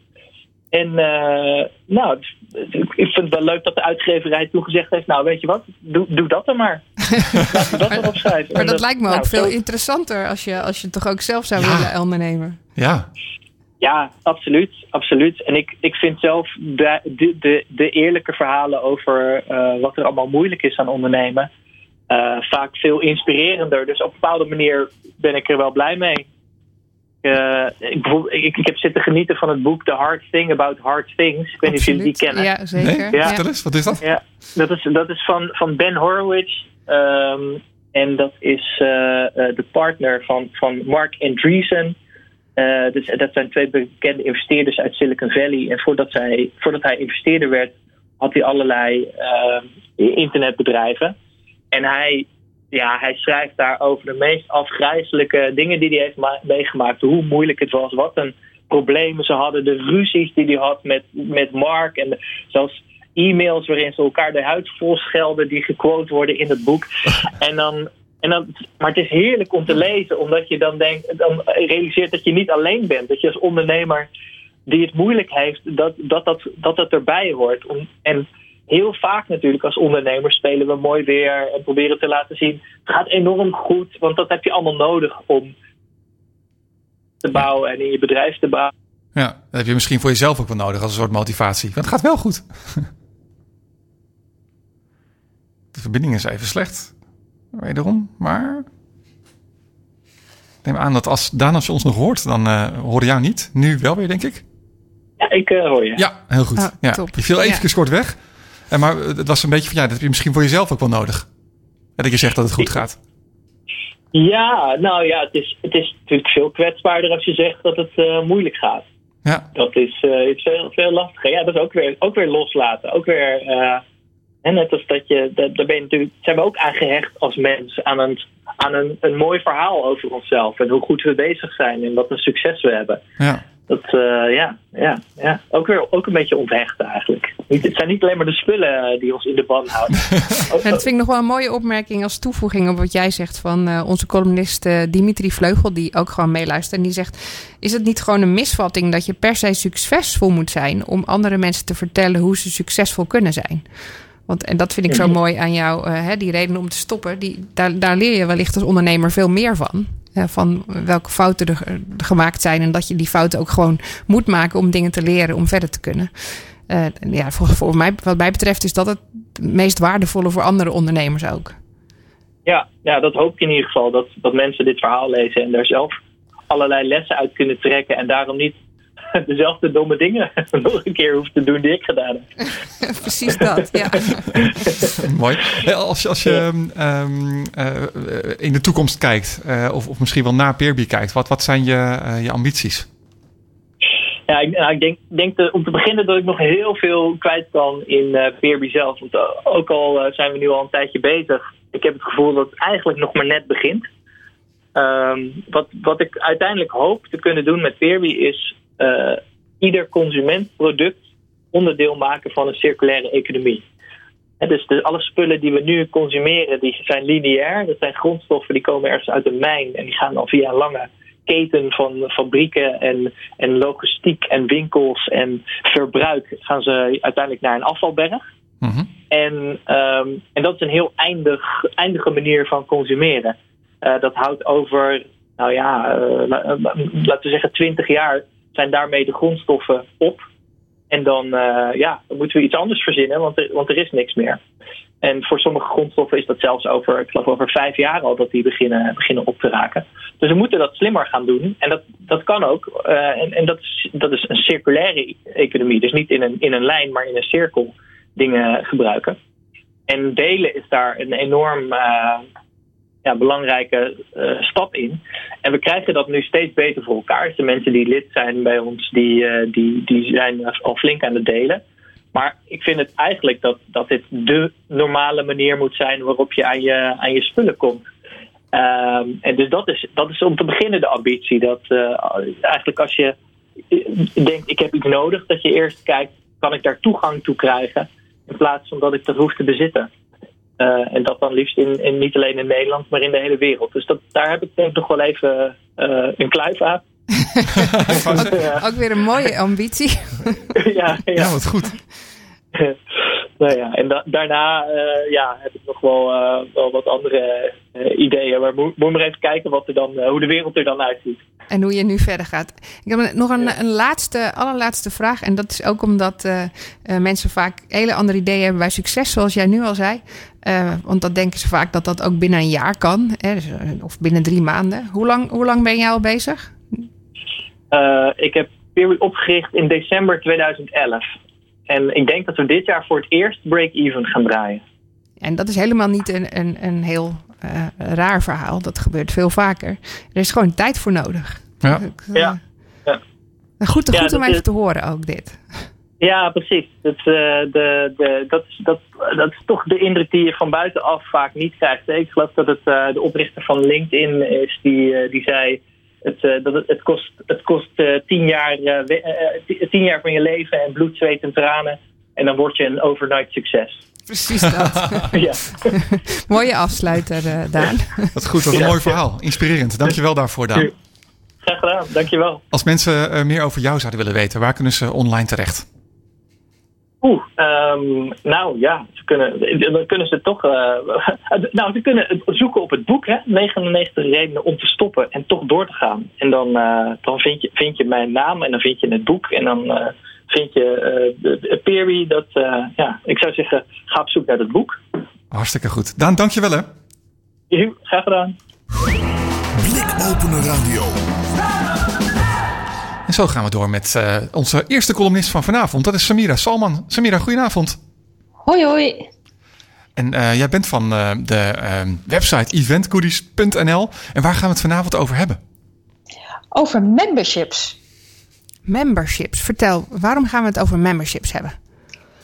En uh, nou, ik vind het wel leuk dat de uitgeverij toen gezegd heeft, nou weet je wat, doe, doe dat dan maar. Laten we dat dan opschrijven. Maar dat, dat lijkt me nou, ook veel interessanter als je, als je toch ook zelf zou ja. willen ondernemen. Ja. Ja, absoluut, absoluut. En ik, ik vind zelf de, de, de eerlijke verhalen over uh, wat er allemaal moeilijk is aan ondernemen uh, vaak veel inspirerender. Dus op een bepaalde manier ben ik er wel blij mee. Uh, ik, ik, ik heb zitten genieten van het boek The Hard Thing About Hard Things. Ik weet niet of jullie die kennen. Ja, zeker. Nee? Ja. Vertel eens, wat is dat? Ja, dat is, dat is van, van Ben Horowitz. Um, en dat is uh, uh, de partner van, van Mark Andreessen. Uh, dus dat zijn twee bekende investeerders uit Silicon Valley. En voordat, zij, voordat hij investeerder werd, had hij allerlei uh, internetbedrijven. En hij, ja, hij schrijft daar over de meest afgrijselijke dingen die hij heeft ma- meegemaakt. Hoe moeilijk het was, wat een problemen ze hadden. De ruzies die hij had met, met Mark. En de, zelfs e-mails waarin ze elkaar de huid vol schelden die gequote worden in het boek. En dan... En dan, maar het is heerlijk om te lezen, omdat je dan denkt, dan realiseert dat je niet alleen bent. Dat je als ondernemer die het moeilijk heeft, dat dat, dat, dat, dat erbij hoort. Om, en heel vaak natuurlijk als ondernemer spelen we mooi weer en proberen te laten zien, het gaat enorm goed, want dat heb je allemaal nodig om te bouwen en in je bedrijf te bouwen. Ja, dat heb je misschien voor jezelf ook wel nodig als een soort motivatie. Want het gaat wel goed. De verbinding is even slecht. Wederom, maar ik neem aan dat als Daan, als je ons nog hoort, dan uh, hoor je jou niet. Nu wel weer, denk ik. Ja, ik uh, hoor je. Ja, heel goed. Oh, ja. Je viel even ja. kort weg. En maar het was een beetje van, ja, dat heb je misschien voor jezelf ook wel nodig. En dat je zegt dat het goed gaat. Ja, nou ja, het is, het is natuurlijk veel kwetsbaarder als je zegt dat het uh, moeilijk gaat. Ja. Dat is uh, veel, veel lastiger. Ja, dat is ook weer, ook weer loslaten. Ook weer... Uh, En net als dat je, daar ben je natuurlijk, zijn we ook aan gehecht als mens aan, een, aan een, een mooi verhaal over onszelf. En hoe goed we bezig zijn en wat een succes we hebben. Ja. Dat, uh, ja, ja, ja. Ook weer ook een beetje onthechten eigenlijk. Niet, het zijn niet alleen maar de spullen die ons in de band houden. Dat vind ik nog wel een mooie opmerking als toevoeging op wat jij zegt van uh, onze columnist uh, Dimitri Vleugel, die ook gewoon meeluistert. En die zegt, is het niet gewoon een misvatting dat je per se succesvol moet zijn om andere mensen te vertellen hoe ze succesvol kunnen zijn? Want, en dat vind ik zo mooi aan jou, uh, die reden om te stoppen. Die, daar, daar leer je wellicht als ondernemer veel meer van. Uh, van welke fouten er, er gemaakt zijn. En dat je die fouten ook gewoon moet maken om dingen te leren, om verder te kunnen. Uh, ja, voor, voor mij, wat mij betreft is dat het meest waardevolle voor andere ondernemers ook. Ja, ja, dat hoop ik in ieder geval. Dat, dat mensen dit verhaal lezen en daar zelf allerlei lessen uit kunnen trekken. En daarom niet dezelfde domme dingen nog een keer hoeft te doen die ik gedaan heb. Precies dat, ja. Mooi. Als je, als je um, uh, in de toekomst kijkt, uh, of, of misschien wel naar Peerby kijkt, wat, wat zijn je, uh, je ambities? Ja, ik, nou, ik denk, denk te, om te beginnen dat ik nog heel veel kwijt kan in uh, Peerby zelf. Want uh, ook al uh, zijn we nu al een tijdje bezig, ik heb het gevoel dat het eigenlijk nog maar net begint. Um, wat, wat ik uiteindelijk hoop te kunnen doen met Peerby is Uh, ieder consumentproduct onderdeel maken van een circulaire economie. En dus, dus alle spullen die we nu consumeren, die zijn lineair. Dat zijn grondstoffen die komen ergens uit een mijn en die gaan dan via een lange keten van fabrieken en, en logistiek en winkels en verbruik gaan ze uiteindelijk naar een afvalberg. Mm-hmm. En, um, en dat is een heel eindig, eindige manier van consumeren. Uh, dat houdt over, nou ja, uh, laten we zeggen twintig jaar... zijn daarmee de grondstoffen op. En dan uh, ja, moeten we iets anders verzinnen, want er, want er is niks meer. En voor sommige grondstoffen is dat zelfs over, ik geloof over vijf jaar al, dat die beginnen, beginnen op te raken. Dus we moeten dat slimmer gaan doen. En dat, dat kan ook. Uh, en en dat, is, dat is een circulaire economie. Dus niet in een, in een lijn, maar in een cirkel dingen gebruiken. En delen is daar een enorm Uh, Ja, belangrijke uh, stap in. En we krijgen dat nu steeds beter voor elkaar. Dus de mensen die lid zijn bij ons, die, uh, die, die zijn al flink aan het delen. Maar ik vind het eigenlijk dat, dat dit de normale manier moet zijn waarop je aan je, aan je spullen komt. Um, en dus dat is, dat is om te beginnen de ambitie. Dat uh, eigenlijk als je denkt, ik heb iets nodig, dat je eerst kijkt, kan ik daar toegang toe krijgen? In plaats van dat ik dat hoef te bezitten. Uh, en dat dan liefst in, in, niet alleen in Nederland, maar in de hele wereld. Dus dat, daar heb ik denk ik nog wel even uh, een kluif aan. ook, ook weer een mooie ambitie. ja, ja. ja, wat goed. nou ja, en da- daarna uh, ja, heb ik nog wel, uh, wel wat andere uh, ideeën. Maar moet, moet maar even kijken wat er dan, uh, hoe de wereld er dan uitziet. En hoe je nu verder gaat. Ik heb nog een, een laatste, allerlaatste vraag. En dat is ook omdat uh, uh, mensen vaak hele andere ideeën hebben bij succes, zoals jij nu al zei. Uh, want dan denken ze vaak dat dat ook binnen een jaar kan. Hè? Dus, uh, of binnen drie maanden. Hoe lang, hoe lang ben jij al bezig? Uh, ik heb Peerby opgericht in december tweeduizend elf. En ik denk dat we dit jaar voor het eerst break-even gaan draaien. En dat is helemaal niet een, een, een heel uh, raar verhaal. Dat gebeurt veel vaker. Er is gewoon tijd voor nodig. Ja. Ja. Ja. Goed, goed ja, om even is te horen ook dit. Ja, precies. Dat, uh, de, de, dat, dat, dat is toch de indruk die je van buitenaf vaak niet krijgt. Ik geloof dat het uh, de oprichter van LinkedIn is die, uh, die zei, Het, uh, dat het, het kost, het kost uh, tien, jaar, uh, we, uh, tien jaar van je leven en bloed, zweet en tranen. En dan word je een overnight succes. Precies dat. Ja. Mooie afsluiter, uh, Daan. Wat goed, wat een ja, mooi verhaal. Ja. Inspirerend. Dankjewel daarvoor, Daan. Graag gedaan, dankjewel. Als mensen uh, meer over jou zouden willen weten, waar kunnen ze online terecht? Oeh, um, nou ja, ze kunnen, dan kunnen ze toch... Uh, nou, ze kunnen zoeken op het boek, hè, negenennegentig redenen om te stoppen en toch door te gaan. En dan, uh, dan vind je, vind je mijn naam en dan vind je het boek en dan... Uh, vind je uh, Peerby, dat uh, ja, ik zou zeggen, ga op zoek naar het boek. Hartstikke goed. Daan, dankjewel hè. Ja, graag gedaan. Blikopener Radio. En zo gaan we door met uh, onze eerste columnist van vanavond. Dat is Samira Salman. Samira, goedenavond. Hoi, hoi. En uh, jij bent van uh, de uh, website event goodies punt n l. En waar gaan we het vanavond over hebben? Over memberships. Memberships. Vertel, waarom gaan we het over memberships hebben?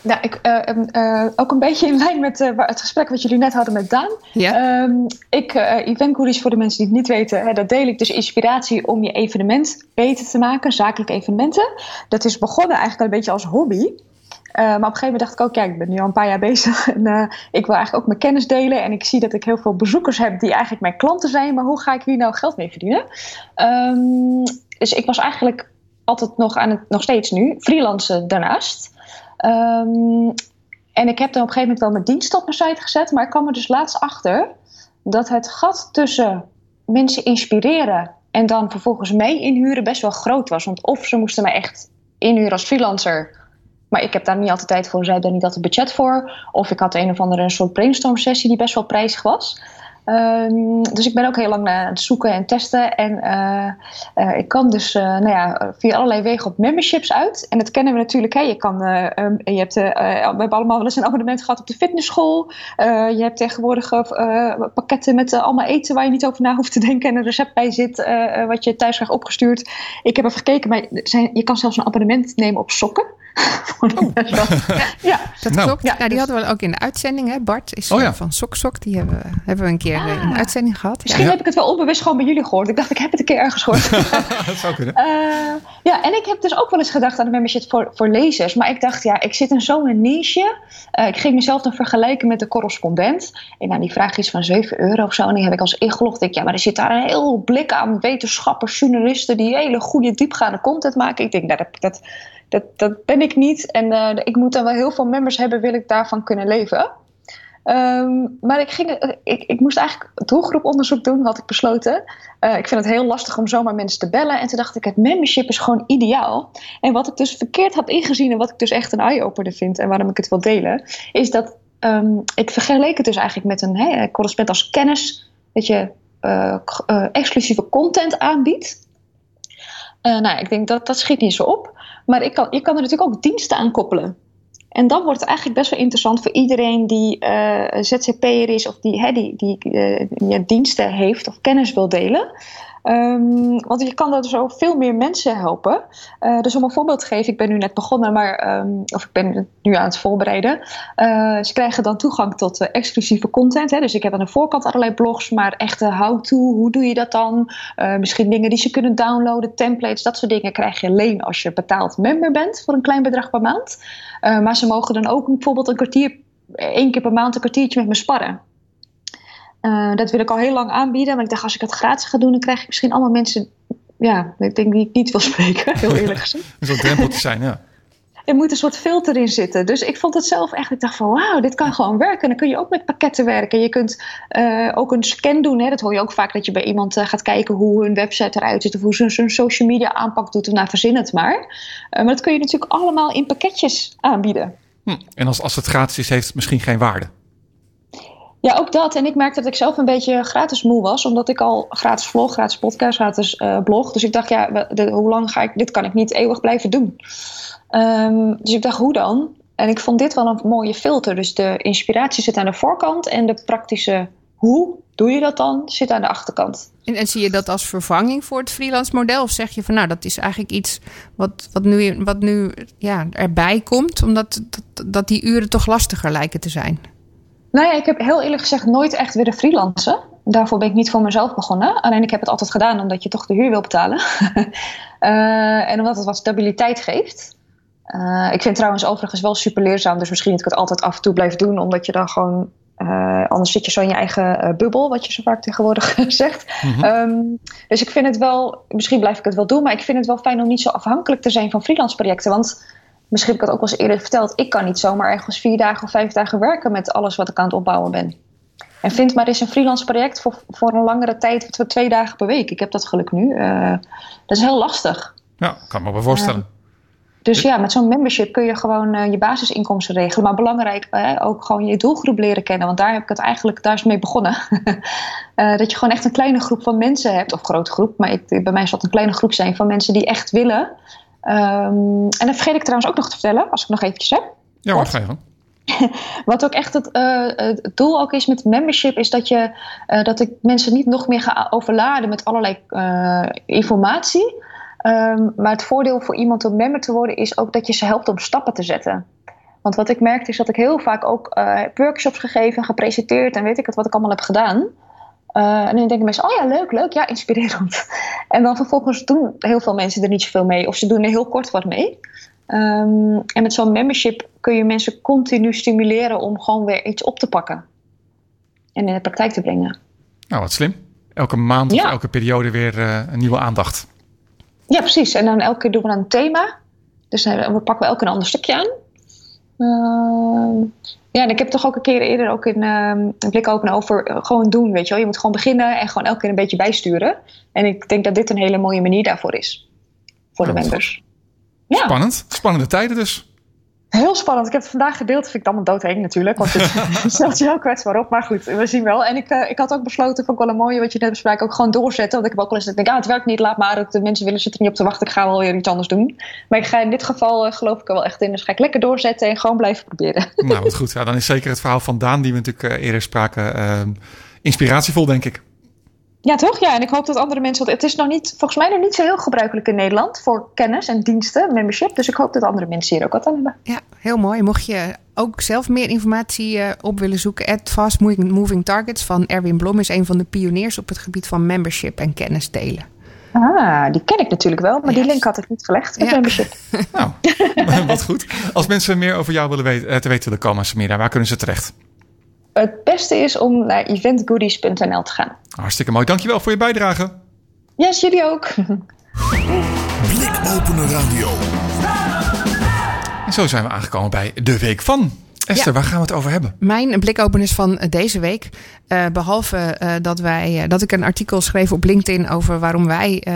Nou, ik, uh, uh, ook een beetje in lijn met uh, het gesprek wat jullie net hadden met Daan. Ja. Um, ik, uh, Event Goodies, voor de mensen die het niet weten, hè, dat deel ik dus inspiratie om je evenement beter te maken, zakelijke evenementen. Dat is begonnen eigenlijk een beetje als hobby. Uh, maar op een gegeven moment dacht ik ook, ja, ik ben nu al een paar jaar bezig en uh, ik wil eigenlijk ook mijn kennis delen. En ik zie dat ik heel veel bezoekers heb die eigenlijk mijn klanten zijn, maar hoe ga ik hier nou geld mee verdienen? Um, dus ik was eigenlijk... altijd nog, aan het, nog steeds nu, freelancen daarnaast. Um, en ik heb dan op een gegeven moment wel mijn dienst op mijn site gezet, maar ik kwam er dus laatst achter dat het gat tussen mensen inspireren en dan vervolgens mee inhuren best wel groot was. Want of ze moesten mij echt inhuren als freelancer, maar ik heb daar niet altijd tijd voor, zij daar niet altijd budget voor. Of ik had een of andere een soort brainstorm sessie die best wel prijzig was. Um, dus ik ben ook heel lang aan het zoeken en testen. En uh, uh, ik kwam dus uh, nou ja, via allerlei wegen op memberships uit. En dat kennen we natuurlijk. Hè? Je kan, uh, um, je hebt, uh, uh, we hebben allemaal wel eens een abonnement gehad op de fitnessschool. Uh, je hebt tegenwoordig uh, pakketten met uh, allemaal eten waar je niet over na hoeft te denken. En een recept bij zit uh, wat je thuis krijgt opgestuurd. Ik heb even gekeken, maar zijn, je kan zelfs een abonnement nemen op sokken. Oh. Ja, dat nou. klopt. Ja, nou, die hadden we ook in de uitzending. Hè? Bart is oh, ja. van Sok Sok. Die hebben we, hebben we een keer ah. in de uitzending gehad. Misschien ja. heb ik het wel onbewust gewoon bij jullie gehoord. Ik dacht, ik heb het een keer ergens gehoord. Dat zou kunnen. Uh, ja, en ik heb dus ook wel eens gedacht aan de membership voor, voor lezers. Maar ik dacht, ja, ik zit in zo'n niche. Uh, ik ging mezelf dan vergelijken met de correspondent. En nou, die vraag is van zeven euro of zo. En die heb ik als ingelogd. Ik ja, maar er zit daar een heel blik aan wetenschappers, journalisten die hele goede, diepgaande content maken. Ik denk, nou, dat... dat Dat, dat ben ik niet. En uh, ik moet dan wel heel veel members hebben, wil ik daarvan kunnen leven. Um, maar ik, ging, ik, ik moest eigenlijk doelgroeponderzoek doen, had ik besloten. Uh, ik vind het heel lastig om zomaar mensen te bellen. En toen dacht ik, het membership is gewoon ideaal. En wat ik dus verkeerd had ingezien en wat ik dus echt een eye-opener vind en waarom ik het wil delen, is dat um, ik vergeleek het dus eigenlijk met een hey, correspondent als kennis, dat je uh, uh, exclusieve content aanbiedt. Uh, nou, ik denk, dat, dat schiet niet zo op. Maar ik kan, je kan er natuurlijk ook diensten aan koppelen. En dan wordt het eigenlijk best wel interessant voor iedereen die uh, Z Z P'er is of die, hè, die, die uh, ja, diensten heeft of kennis wil delen. Um, want je kan daar dus ook veel meer mensen helpen. Uh, dus om een voorbeeld te geven, ik ben nu net begonnen, maar, um, of ik ben nu aan het voorbereiden. Uh, ze krijgen dan toegang tot uh, exclusieve content. Hè? Dus ik heb aan de voorkant allerlei blogs, maar echte how-to, hoe doe je dat dan? Uh, misschien dingen die ze kunnen downloaden, templates, dat soort dingen krijg je alleen als je betaald member bent voor een klein bedrag per maand. Uh, maar ze mogen dan ook bijvoorbeeld een kwartier, één keer per maand een kwartiertje met me sparren. Uh, dat wil ik al heel lang aanbieden. Maar ik dacht, als ik het gratis ga doen, dan krijg ik misschien allemaal mensen... Ja, ik denk die ik niet wil spreken, heel eerlijk gezegd. Een soort drempel te zijn, ja. Er moet een soort filter in zitten. Dus ik vond het zelf echt... Ik dacht van, wauw, dit kan gewoon werken. Dan kun je ook met pakketten werken. Je kunt uh, ook een scan doen. Hè? Dat hoor je ook vaak, dat je bij iemand uh, gaat kijken hoe hun website eruit ziet. Of hoe ze hun social media aanpak doet. Of nou, verzin het maar. Uh, maar dat kun je natuurlijk allemaal in pakketjes aanbieden. Hm. En als, als het gratis is, heeft het misschien geen waarde? Ja, ook dat. En ik merkte dat ik zelf een beetje gratis moe was. Omdat ik al gratis vlog, gratis podcast, gratis uh, blog. Dus ik dacht, ja, de, hoe lang ga ik... Dit kan ik niet eeuwig blijven doen. Um, dus ik dacht, hoe dan? En ik vond dit wel een mooie filter. Dus de inspiratie zit aan de voorkant. En de praktische hoe doe je dat dan zit aan de achterkant. En, en zie je dat als vervanging voor het freelance model? Of zeg je van, nou, dat is eigenlijk iets wat, wat nu, wat nu ja, erbij komt. Omdat dat, dat die uren toch lastiger lijken te zijn. Nou ja, ik heb heel eerlijk gezegd nooit echt willen freelancen. Daarvoor ben ik niet voor mezelf begonnen. Alleen ik heb het altijd gedaan omdat je toch de huur wil betalen. uh, en omdat het wat stabiliteit geeft. Uh, ik vind het trouwens overigens wel super leerzaam. Dus misschien dat ik het altijd af en toe blijf doen. Omdat je dan gewoon... Uh, anders zit je zo in je eigen uh, bubbel, wat je zo vaak tegenwoordig zegt. Mm-hmm. Um, dus ik vind het wel... Misschien blijf ik het wel doen. Maar ik vind het wel fijn om niet zo afhankelijk te zijn van freelance projecten. Want misschien heb ik dat ook wel eens eerder verteld. Ik kan niet zomaar ergens vier dagen of vijf dagen werken met alles wat ik aan het opbouwen ben. En vind maar eens een freelance project voor, voor een langere tijd, voor twee dagen per week. Ik heb dat geluk nu. Uh, dat is heel lastig. Ja, kan me wel voorstellen. Uh, dus ja, met zo'n membership kun je gewoon uh, je basisinkomsten regelen. Maar belangrijk, uh, ook gewoon je doelgroep leren kennen. Want daar heb ik het eigenlijk, daar is het mee begonnen. uh, dat je gewoon echt een kleine groep van mensen hebt. Of grote groep, maar ik, bij mij zal het een kleine groep zijn van mensen die echt willen. Um, en dat vergeet ik trouwens ook nog te vertellen, als ik nog eventjes heb. Ja, wat ga je van? Wat ook echt het, uh, het doel ook is met membership, is dat, je, uh, dat ik mensen niet nog meer ga overladen met allerlei uh, informatie. Um, maar het voordeel voor iemand om member te worden is ook dat je ze helpt om stappen te zetten. Want wat ik merkte is dat ik heel vaak ook uh, workshops gegeven, gepresenteerd en weet ik het wat ik allemaal heb gedaan. Uh, en dan denken mensen, oh ja, leuk, leuk, ja, inspirerend. En dan vervolgens doen heel veel mensen er niet zoveel mee. Of ze doen er heel kort wat mee. Um, en met zo'n membership kun je mensen continu stimuleren om gewoon weer iets op te pakken. En in de praktijk te brengen. Nou, wat slim. Elke maand ja. of elke periode weer uh, een nieuwe aandacht. Ja, precies. En dan elke keer doen we dan een thema. Dus dan pakken we elke keer een ander stukje aan. Uh, ja, en ik heb toch ook een keer eerder ook in um, een Blikopener over uh, gewoon doen, weet je wel. Je moet gewoon beginnen en gewoon elke keer een beetje bijsturen. En ik denk dat dit een hele mooie manier daarvoor is. Voor de members. Ja. Spannend. Spannende tijden dus. Heel spannend. Ik heb het vandaag gedeeld. Vind ik dan een doodheen natuurlijk. Want het stelt je heel kwetsbaar op. Maar goed, we zien wel. En ik, uh, ik had ook besloten, van Colomoje, wat je net besprak, ook gewoon doorzetten. Want ik heb ook wel eens denk, ah, het werkt niet. Laat maar. De mensen willen zitten niet op te wachten. Ik ga wel weer iets anders doen. Maar ik ga in dit geval, uh, geloof ik er wel echt in. Dus ga ik lekker doorzetten en gewoon blijven proberen. Nou, wat goed. Ja, dan is zeker het verhaal van Daan, die we natuurlijk uh, eerder spraken, uh, inspiratievol, denk ik. Ja, toch? Ja, en ik hoop dat andere mensen... Het is nog niet, volgens mij nog niet zo heel gebruikelijk in Nederland voor kennis en diensten, membership. Dus ik hoop dat andere mensen hier ook wat aan hebben. Ja, heel mooi. Mocht je ook zelf meer informatie op willen zoeken, at Fast Moving Targets van Erwin Blom is een van de pioniers op het gebied van membership en kennis delen. Ah, die ken ik natuurlijk wel, maar yes. Die link had ik niet gelegd met ja. membership. Nou, wat goed. Als mensen meer over jou willen weten, te weten willen komen, Samira, waar kunnen ze terecht? Het beste is om naar event goodies punt n l te gaan. Hartstikke mooi. Dankjewel voor je bijdrage. Yes, jullie ook. Blikopener Radio. En zo zijn we aangekomen bij de week van. Esther, ja. Waar gaan we het over hebben? Mijn blikopeners van deze week. Uh, behalve uh, dat, wij, uh, dat ik een artikel schreef op LinkedIn over waarom wij uh,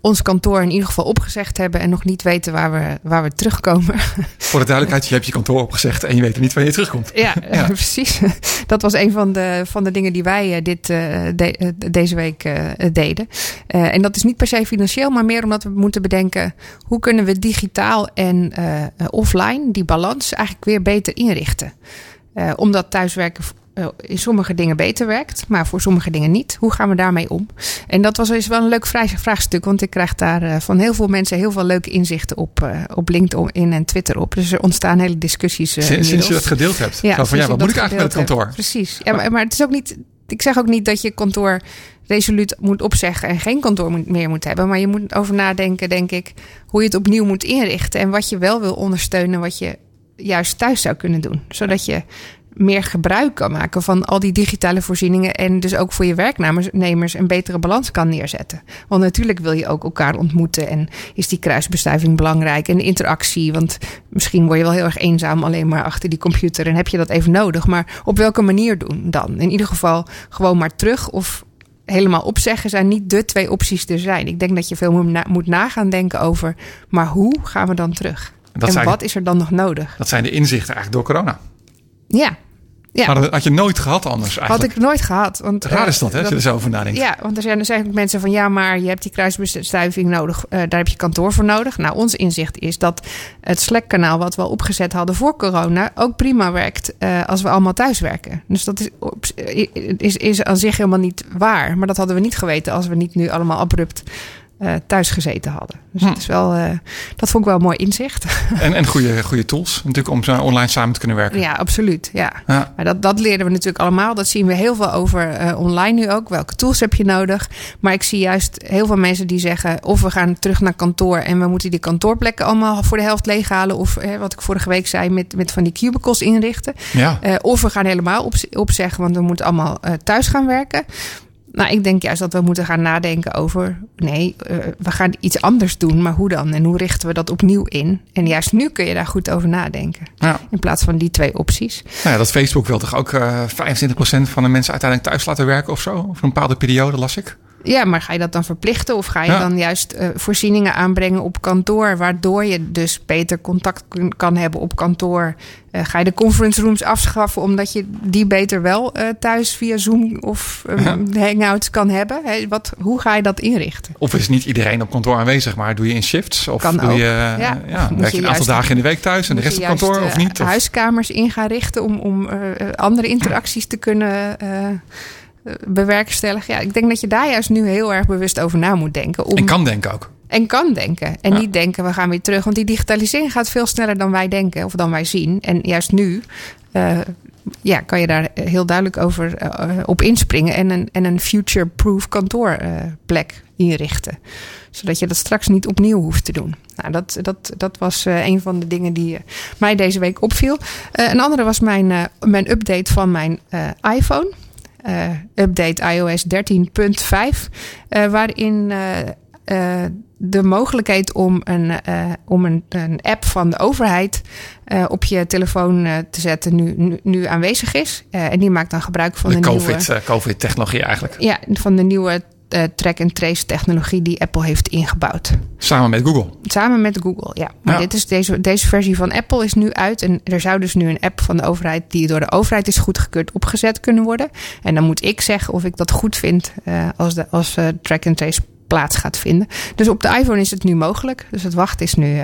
ons kantoor in ieder geval opgezegd hebben en nog niet weten waar we, waar we terugkomen. Voor de duidelijkheid, je hebt je kantoor opgezegd en je weet niet waar je terugkomt. Ja, ja. Uh, precies. Dat was een van de, van de dingen die wij uh, dit, uh, de, uh, deze week uh, deden. Uh, en dat is niet per se financieel, maar meer omdat we moeten bedenken hoe kunnen we digitaal en uh, offline die balans eigenlijk weer beter inrichten. Uh, omdat thuiswerken in sommige dingen beter werkt, maar voor sommige dingen niet. Hoe gaan we daarmee om? En dat was dus wel een leuk vraagstuk, want ik krijg daar van heel veel mensen heel veel leuke inzichten op, op LinkedIn en Twitter op. Dus er ontstaan hele discussies. Sinds, sinds je dat gedeeld hebt. Ja, van, van ja, wat moet ik eigenlijk met het kantoor? Heb. Precies. Ja, maar, maar het is ook niet. Ik zeg ook niet dat je kantoor resoluut moet opzeggen en geen kantoor meer moet hebben. Maar je moet over nadenken, denk ik, hoe je het opnieuw moet inrichten en wat je wel wil ondersteunen, wat je juist thuis zou kunnen doen. Zodat je meer gebruik kan maken van al die digitale voorzieningen en dus ook voor je werknemers een betere balans kan neerzetten. Want natuurlijk wil je ook elkaar ontmoeten en is die kruisbestuiving belangrijk en de interactie, want misschien word je wel heel erg eenzaam alleen maar achter die computer en heb je dat even nodig, maar op welke manier doen dan? In ieder geval gewoon maar terug of helemaal opzeggen zijn niet de twee opties er zijn. Ik denk dat je veel moet nagaan denken over, maar hoe gaan we dan terug? Dat en zijn, wat is er dan nog nodig? Dat zijn de inzichten eigenlijk door corona. Ja. Ja. Maar dat had je nooit gehad anders eigenlijk. Had ik nooit gehad. Want, raar is dat, hè, dat, als je er zo over nadenkt. Ja, want er zijn dus eigenlijk mensen van, ja, maar je hebt die kruisbestuiving nodig. Uh, daar heb je kantoor voor nodig. Nou, ons inzicht is dat het Slack-kanaal wat we al opgezet hadden voor corona ook prima werkt uh, als we allemaal thuis werken. Dus dat is, is, is aan zich helemaal niet waar. Maar dat hadden we niet geweten als we niet nu allemaal abrupt uh, thuis gezeten hadden. Dus hm. dat, is wel, uh, dat vond ik wel een mooi inzicht. En, en goede, goede tools natuurlijk om zo online samen te kunnen werken. Ja, absoluut. Ja. Ja. Maar dat, dat leerden we natuurlijk allemaal. Dat zien we heel veel over uh, online nu ook. Welke tools heb je nodig? Maar ik zie juist heel veel mensen die zeggen... of we gaan terug naar kantoor en we moeten die kantoorplekken allemaal voor de helft leeghalen. Of eh, wat ik vorige week zei met, met van die cubicles inrichten. Ja. Uh, of we gaan helemaal op, opzeggen, want we moeten allemaal uh, thuis gaan werken. Nou, ik denk juist dat we moeten gaan nadenken over... nee, uh, we gaan iets anders doen, maar hoe dan? En hoe richten we dat opnieuw in? En juist nu kun je daar goed over nadenken. Ja. In plaats van die twee opties. Nou ja, dat Facebook wil toch ook uh, vijfentwintig procent van de mensen uiteindelijk thuis laten werken of zo? Voor een bepaalde periode, las ik. Ja, maar ga je dat dan verplichten? Of ga je ja. dan juist uh, voorzieningen aanbrengen op kantoor... waardoor je dus beter contact kun, kan hebben op kantoor? Uh, ga je de conference rooms afschaffen... omdat je die beter wel uh, thuis via Zoom of um, ja. Hangouts kan hebben? He, wat, hoe ga je dat inrichten? Of is niet iedereen op kantoor aanwezig, maar doe je in shifts? Of kan doe ook. je, ja. Ja, ja, werk je een aantal dagen in de week thuis en de rest op kantoor uh, of niet? Of huiskamers in gaan richten om, om uh, andere interacties te kunnen... Uh, bewerkstellig. Ja, ik denk dat je daar juist nu heel erg bewust over na moet denken. Om... En kan denken ook. En kan denken. En ja. niet denken, we gaan weer terug. Want die digitalisering gaat veel sneller dan wij denken of dan wij zien. En juist nu uh, ja, kan je daar heel duidelijk over uh, op inspringen. En een, en een future-proof kantoorplek uh, inrichten. Zodat je dat straks niet opnieuw hoeft te doen. Nou, dat, dat, dat was uh, een van de dingen die uh, mij deze week opviel. Uh, een andere was mijn, uh, mijn update van mijn uh, iPhone. Uh, update iOS dertien punt vijf, uh, waarin uh, uh, de mogelijkheid om een, uh, om een, een app van de overheid uh, op je telefoon uh, te zetten nu, nu, nu aanwezig is. Uh, en die maakt dan gebruik van de, de COVID, nieuwe... Uh, COVID-technologie eigenlijk. Ja, van de nieuwe uh, track-and-trace technologie die Apple heeft ingebouwd. Samen met Google. Samen met Google, ja. Maar ja. Dit is deze, deze versie van Apple is nu uit. En er zou dus nu een app van de overheid... die door de overheid is goedgekeurd opgezet kunnen worden. En dan moet ik zeggen of ik dat goed vind... Uh, als, de, als uh, track and trace plaats gaat vinden. Dus op de iPhone is het nu mogelijk. Dus het wachten is nu... Uh,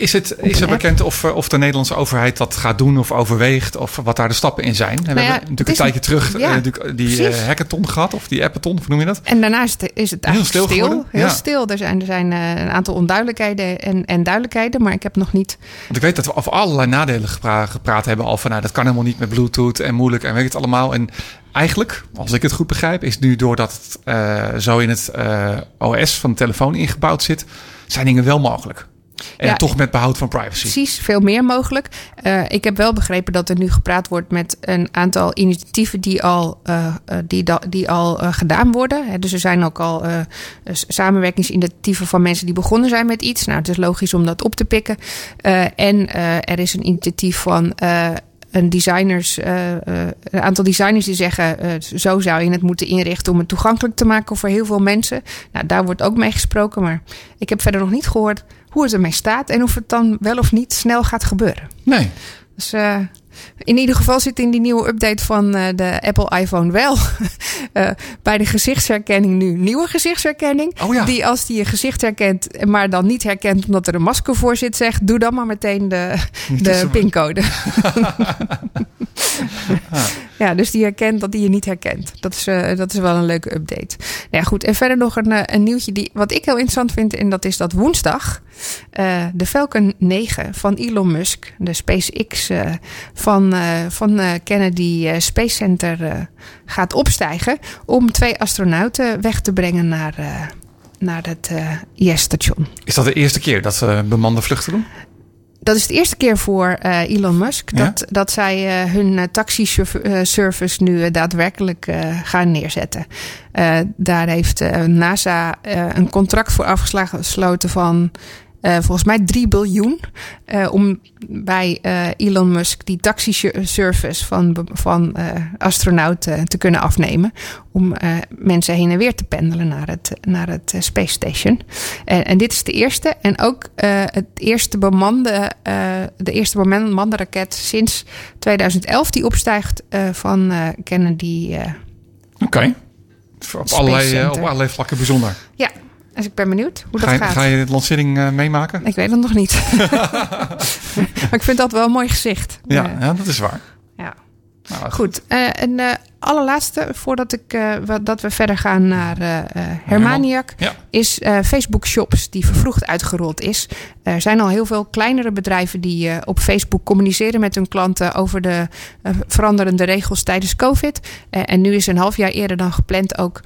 is het, is het bekend of, of de Nederlandse overheid dat gaat doen of overweegt... of wat daar de stappen in zijn? En nou we ja, hebben natuurlijk een tijdje terug ja, uh, die uh, hackathon gehad... of die appathon, hoe noem je dat? En daarna is het, is het eigenlijk heel stil. stil heel ja. stil. Er zijn, er zijn uh, een aantal onduidelijkheden en, en duidelijkheden... maar ik heb nog niet... Want ik weet dat we over allerlei nadelen gepra- gepraat hebben... al van nou, dat kan helemaal niet met Bluetooth en moeilijk... en weet het allemaal... En, eigenlijk, als ik het goed begrijp, is nu doordat het uh, zo in het uh, O S van de telefoon ingebouwd zit, zijn dingen wel mogelijk. En ja, toch met behoud van privacy. Precies, veel meer mogelijk. Uh, ik heb wel begrepen dat er nu gepraat wordt met een aantal initiatieven die al, uh, die da- die al uh, gedaan worden. He, dus er zijn ook al uh, samenwerkingsinitiatieven van mensen die begonnen zijn met iets. Nou, het is logisch om dat op te pikken. Uh, en uh, er is een initiatief van... Uh, Een, designers, uh, een aantal designers die zeggen... Uh, zo zou je het moeten inrichten om het toegankelijk te maken voor heel veel mensen. Nou, daar wordt ook mee gesproken, maar ik heb verder nog niet gehoord... hoe het ermee staat en of het dan wel of niet snel gaat gebeuren. Nee. Dus uh, in ieder geval zit in die nieuwe update van uh, de Apple iPhone wel... uh, bij de gezichtsherkenning nu nieuwe gezichtsherkenning. Oh ja. Die als die je gezicht herkent, maar dan niet herkent... omdat er een masker voor zit, zegt... doe dan maar meteen de, de pincode. ah. Ja, dus die herkent dat die je niet herkent. Dat is, uh, dat is wel een leuke update. Nou ja, goed. En verder nog een, een nieuwtje die wat ik heel interessant vind... en dat is dat woensdag uh, de Falcon negen van Elon Musk... de SpaceX uh, van, uh, van uh, Kennedy uh, Space Center uh, gaat opstijgen... om twee astronauten weg te brengen naar, uh, naar het uh, I S-station. Is dat de eerste keer dat ze bemande vluchten doen? Dat is de eerste keer voor uh, Elon Musk ja? dat, dat zij uh, hun uh, taxi-service nu uh, daadwerkelijk uh, gaan neerzetten. Uh, daar heeft uh, NASA uh, een contract voor afgesloten van... Uh, volgens mij drie biljoen uh, om bij uh, Elon Musk die taxi-service van, van uh, astronauten te kunnen afnemen. Om uh, mensen heen en weer te pendelen naar het, naar het uh, Space Station. Uh, en dit is de eerste. En ook uh, het eerste bemande, uh, de eerste bemande raket sinds tweeduizend elf die opstijgt uh, van uh, Kennedy. Uh, Oké. Okay. Op, uh, op allerlei vlakken bijzonder. Ja. Dus ik ben benieuwd hoe dat ga je, gaat. Ga je de lancering uh, meemaken? Ik weet het nog niet. Maar ik vind dat wel een mooi gezicht. Ja, uh, ja dat is waar. Ja. Nou, goed. goed. Uh, en uh, allerlaatste, voordat ik, uh, dat we verder gaan naar uh, Hermaniak... Ja. is uh, Facebook Shops, die vervroegd uitgerold is. Er zijn al heel veel kleinere bedrijven die uh, op Facebook communiceren met hun klanten over de uh, veranderende regels tijdens COVID. Uh, en nu is een half jaar eerder dan gepland ook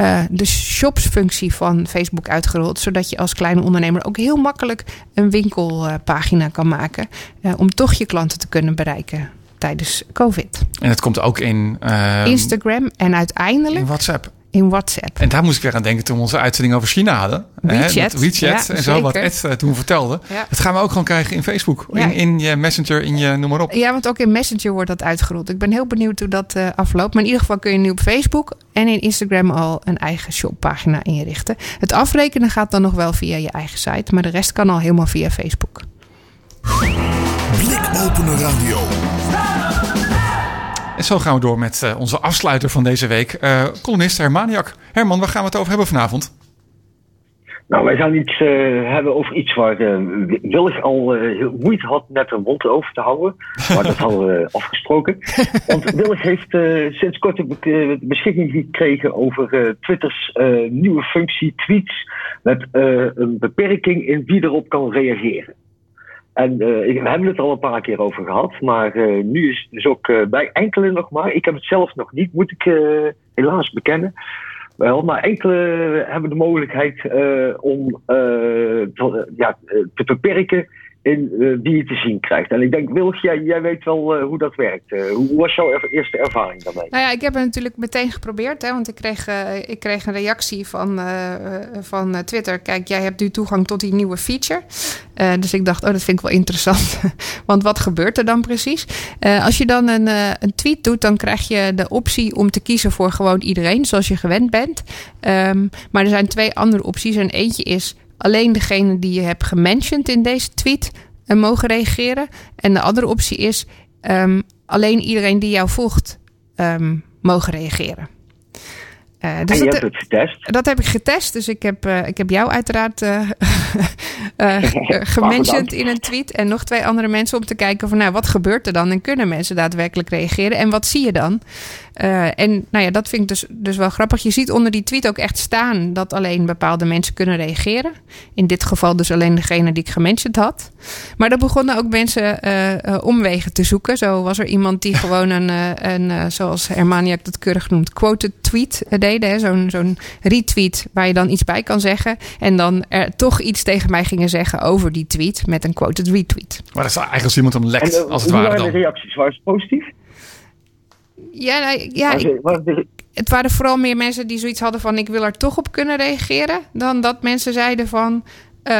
Uh, de shops-functie van Facebook uitgerold, zodat je als kleine ondernemer ook heel makkelijk een winkelpagina uh, kan maken uh, om toch je klanten te kunnen bereiken tijdens COVID. En dat komt ook in Uh, Instagram en uiteindelijk in WhatsApp. In WhatsApp. En daar moest ik weer aan denken toen we onze uitzending over China hadden. WeChat. Hè, met WeChat ja, en zo zeker. Wat Ed toen vertelde. Ja. Dat gaan we ook gewoon krijgen in Facebook. Ja. In, in je Messenger, in je noem maar op. Ja, want ook in Messenger wordt dat uitgerold. Ik ben heel benieuwd hoe dat uh, afloopt. Maar in ieder geval kun je nu op Facebook en in Instagram al een eigen shoppagina inrichten. Het afrekenen gaat dan nog wel via je eigen site. Maar de rest kan al helemaal via Facebook. Blikopener Radio. En zo gaan we door met uh, onze afsluiter van deze week, uh, columnist Herman Kouwenberg. Herman, waar gaan we het over hebben vanavond? Nou, wij gaan iets uh, hebben over iets waar uh, Willig al uh, moeite had net een mond over te houden. Maar dat hadden we afgesproken. Want Willig heeft uh, sinds kort een be- beschikking gekregen over uh, Twitter's uh, nieuwe functie tweets met uh, een beperking in wie erop kan reageren. En uh, we hebben het al een paar keer over gehad, maar uh, nu is het dus ook uh, bij enkele nog maar. Ik heb het zelf nog niet, moet ik uh, helaas bekennen. Wel, maar enkele hebben de mogelijkheid uh, om uh, te, ja, te beperken in uh, die je te zien krijgt. En ik denk, Wilg, jij, jij weet wel uh, hoe dat werkt. Uh, hoe was jouw er- eerste ervaring daarmee? Nou ja, ik heb het natuurlijk meteen geprobeerd. Hè, want ik kreeg, uh, ik kreeg een reactie van, uh, van Twitter. Kijk, jij hebt nu toegang tot die nieuwe feature. Uh, dus ik dacht, oh, dat vind ik wel interessant. Want wat gebeurt er dan precies? Uh, als je dan een, uh, een tweet doet, dan krijg je de optie om te kiezen voor gewoon iedereen, zoals je gewend bent. Um, maar er zijn twee andere opties. En eentje is alleen degene die je hebt gementioned in deze tweet uh, mogen reageren. En de andere optie is um, alleen iedereen die jou volgt um, mogen reageren. Uh, dus en je dat, hebt het getest? Dat heb ik getest. Dus ik heb, uh, ik heb jou uiteraard uh, uh, gementioned in een tweet. En nog twee andere mensen om te kijken van nou, wat gebeurt er dan? En kunnen mensen daadwerkelijk reageren? En wat zie je dan? Uh, en nou ja, dat vind ik dus, dus wel grappig. Je ziet onder die tweet ook echt staan dat alleen bepaalde mensen kunnen reageren. In dit geval dus alleen degene die ik gementioned had. Maar dan begonnen ook mensen uh, omwegen te zoeken. Zo was er iemand die gewoon een, een zoals Hermaniak dat keurig noemt, quoted tweet uh, deed. Hè? Zo'n, zo'n retweet waar je dan iets bij kan zeggen. En dan er toch iets tegen mij gingen zeggen over die tweet met een quoted retweet. Maar dat is eigenlijk als iemand hem lekt, en, uh, als het ware dan. Hoe waren de reacties? Waren ze positief? Ja, nou, ja ik, het waren vooral meer mensen die zoiets hadden van ik wil er toch op kunnen reageren. Dan dat mensen zeiden van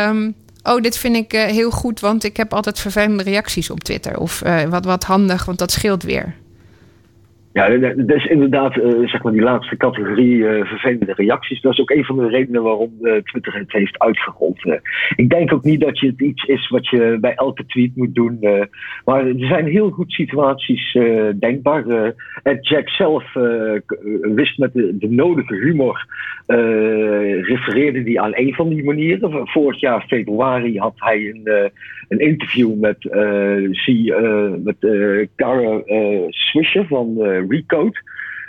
um, oh, dit vind ik uh, heel goed, want ik heb altijd vervelende reacties op Twitter. Of uh, wat, wat handig, want dat scheelt weer. Ja, dat is inderdaad uh, zeg maar die laatste categorie uh, vervelende reacties. Dat is ook een van de redenen waarom uh, Twitter het heeft uitgerold. Uh, ik denk ook niet dat het iets is wat je bij elke tweet moet doen. Uh, maar er zijn heel goed situaties uh, denkbaar. Uh, Ed Jack zelf uh, wist met de, de nodige humor, uh, refereerde hij aan een van die manieren. Vorig jaar februari had hij een, uh, een interview met Cara uh, uh, uh, Swisher van Uh, Recode.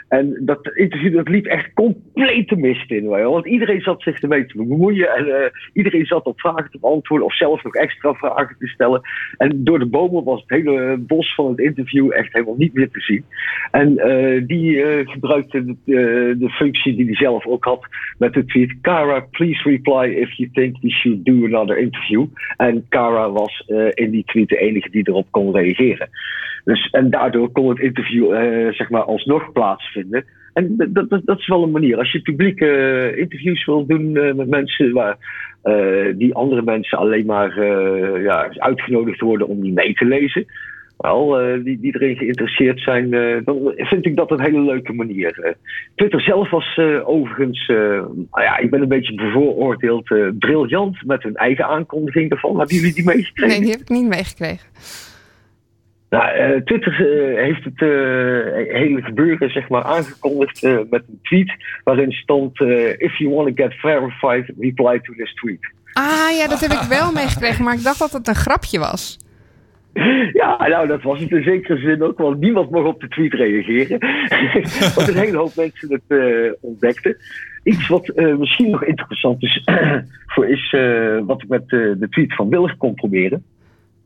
En dat interview dat liep echt compleet de mist in. Want iedereen zat zich ermee te bemoeien. En uh, iedereen zat op vragen te beantwoorden. Of zelf nog extra vragen te stellen. En door de bomen was het hele bos van het interview echt helemaal niet meer te zien. En uh, die uh, gebruikte de, uh, de functie die hij zelf ook had. Met de tweet. Cara, please reply if you think we should do another interview. En Cara was uh, in die tweet de enige die erop kon reageren. Dus, en daardoor kon het interview uh, zeg maar alsnog plaatsvinden. En dat, dat, dat is wel een manier. Als je publieke uh, interviews wil doen uh, met mensen waar uh, die andere mensen alleen maar uh, ja, uitgenodigd worden om die mee te lezen. Wel, uh, die, die erin geïnteresseerd zijn, uh, dan vind ik dat een hele leuke manier. Uh, Twitter zelf was uh, overigens, uh, nou ja, ik ben een beetje bevooroordeeld, uh, briljant met hun eigen aankondiging ervan. Hebben jullie die meegekregen? Nee, die heb ik niet meegekregen. Nou, Twitter uh, heeft het uh, hele gebeuren zeg maar, aangekondigd uh, met een tweet waarin stond uh, if you want to get verified, reply to this tweet. Ah ja, dat heb ik wel meegekregen, maar ik dacht dat het een grapje was. Ja, nou, dat was het in zekere zin ook, want niemand mocht op de tweet reageren. Want een hele hoop mensen het uh, ontdekten. Iets wat uh, misschien nog interessant is, voor is uh, wat ik met uh, de tweet van Willig kon proberen.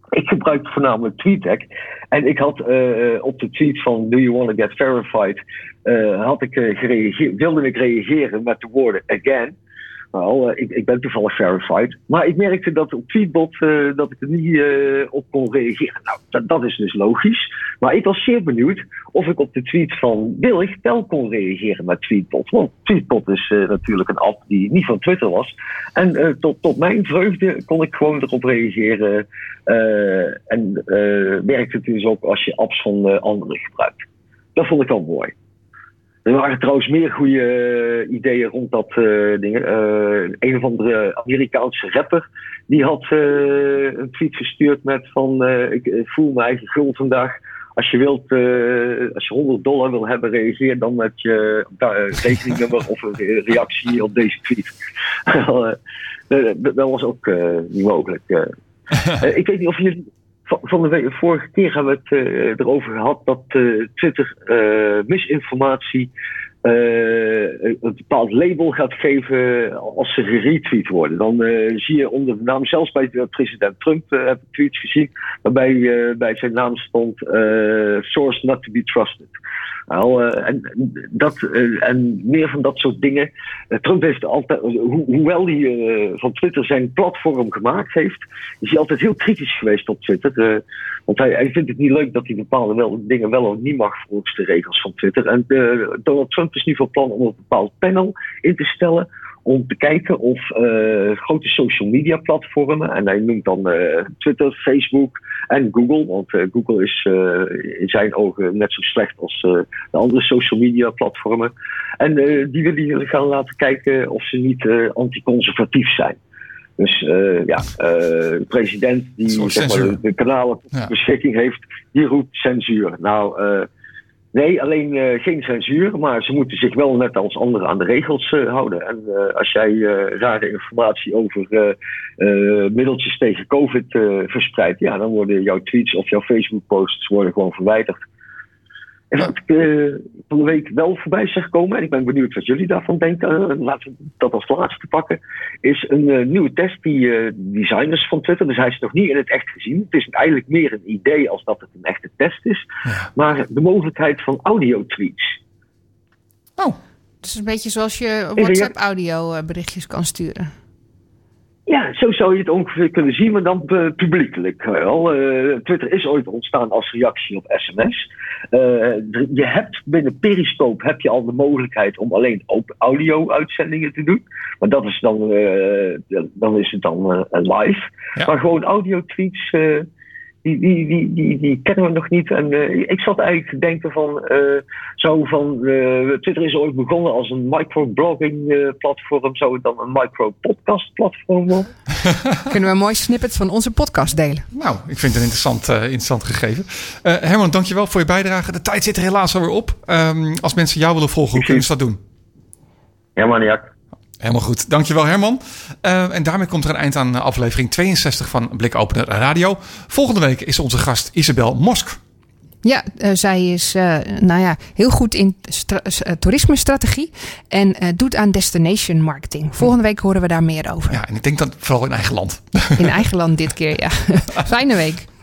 Ik gebruik voornamelijk TweetDeck. En ik had uh, op de tweet van Do you want to get verified? Uh, had ik, uh, gereage- wilde ik reageren met de woorden again. Nou, uh, ik, ik ben toevallig verified. Maar ik merkte dat op Tweetbot uh, dat ik er niet uh, op kon reageren. Nou, dat, dat is dus logisch. Maar ik was zeer benieuwd of ik op de tweet van Willig wel kon reageren met Tweetbot. Want Tweetbot is uh, natuurlijk een app die niet van Twitter was. En uh, tot, tot mijn vreugde kon ik gewoon erop reageren. Uh, en uh, werkt het dus ook als je apps van uh, anderen gebruikt. Dat vond ik wel mooi. Er waren trouwens meer goede uh, ideeën rond dat uh, ding. Uh, een of andere Amerikaanse rapper die had uh, een tweet verstuurd met van uh, ik, ik voel me eigen gul vandaag. Als je wilt, uh, als je honderd dollar wil hebben, reageer dan met je uh, rekeningnummer of een reactie op deze tweet. Dat was ook uh, niet mogelijk. Uh, uh, ik weet niet of jullie... Van de week, vorige keer hebben we het uh, erover gehad dat uh, Twitter uh, misinformatie uh, een bepaald label gaat geven als ze geretweet worden. Dan uh, zie je onder de naam, zelfs bij president Trump uh, heb ik tweets gezien, waarbij uh, bij zijn naam stond uh, source not to be trusted. Nou, uh, en, dat, uh, en meer van dat soort dingen. Uh, Trump heeft altijd, ho- hoewel hij uh, van Twitter zijn platform gemaakt heeft, is hij altijd heel kritisch geweest op Twitter. Uh, want hij, hij vindt het niet leuk dat hij bepaalde wel, dingen wel of niet mag volgens de regels van Twitter. En uh, Donald Trump is nu van plan om een bepaald panel in te stellen om te kijken of uh, grote social media platformen, en hij noemt dan uh, Twitter, Facebook en Google, want uh, Google is uh, in zijn ogen net zo slecht als uh, de andere social media platformen. En uh, die willen gaan laten kijken of ze niet uh, anticonservatief zijn. Dus uh, ja, uh, de president die zeg maar, de kanalen tot ja. beschikking heeft, die roept censuur. Nou... Uh, Nee, alleen uh, geen censuur, maar ze moeten zich wel net als anderen aan de regels uh, houden. En uh, als jij uh, rare informatie over uh, uh, middeltjes tegen COVID uh, verspreidt, ja, dan worden jouw tweets of jouw Facebook-posts worden gewoon verwijderd. En wat ik uh, van de week wel voorbij zag komen, en ik ben benieuwd wat jullie daarvan denken, uh, laten we dat als laatste pakken, is een uh, nieuwe test die uh, designers van Twitter, dus hij is nog niet in het echt gezien, het is eigenlijk meer een idee als dat het een echte test is, ja. maar de mogelijkheid van audio-tweets. Oh, dus een beetje zoals je WhatsApp-audio-berichtjes kan sturen. Ja, zo zou je het ongeveer kunnen zien, maar dan uh, publiekelijk. Wel. Uh, Twitter is ooit ontstaan als reactie op sms. Uh, je hebt binnen Periscope heb je al de mogelijkheid om alleen audio-uitzendingen te doen. Maar dat is dan, uh, dan is het dan uh, live. Ja. Maar gewoon audio-tweets, uh, die, die, die, die, die kennen we nog niet. En uh, ik zat eigenlijk te denken van, uh, zou van uh, Twitter is ooit begonnen als een microblogging uh, platform. Zou het dan een micropodcast platform worden? Kunnen we een mooi snippet van onze podcast delen. Nou, ik vind het een interessant, uh, interessant gegeven. Uh, Herman, dankjewel voor je bijdrage. De tijd zit er helaas alweer op. Um, als mensen jou willen volgen, hoe kunnen ze dat doen? Herman, ja. Helemaal goed. Dankjewel Herman. Uh, en daarmee komt er een eind aan aflevering tweeënzestig van Blikopener Radio. Volgende week is onze gast Isabel Mosk. Ja, uh, zij is uh, nou ja, heel goed in stra- uh, toerismestrategie en uh, doet aan destination marketing. Volgende week horen we daar meer over. Ja, en ik denk dat vooral in eigen land. In eigen land dit keer, ja. Fijne week.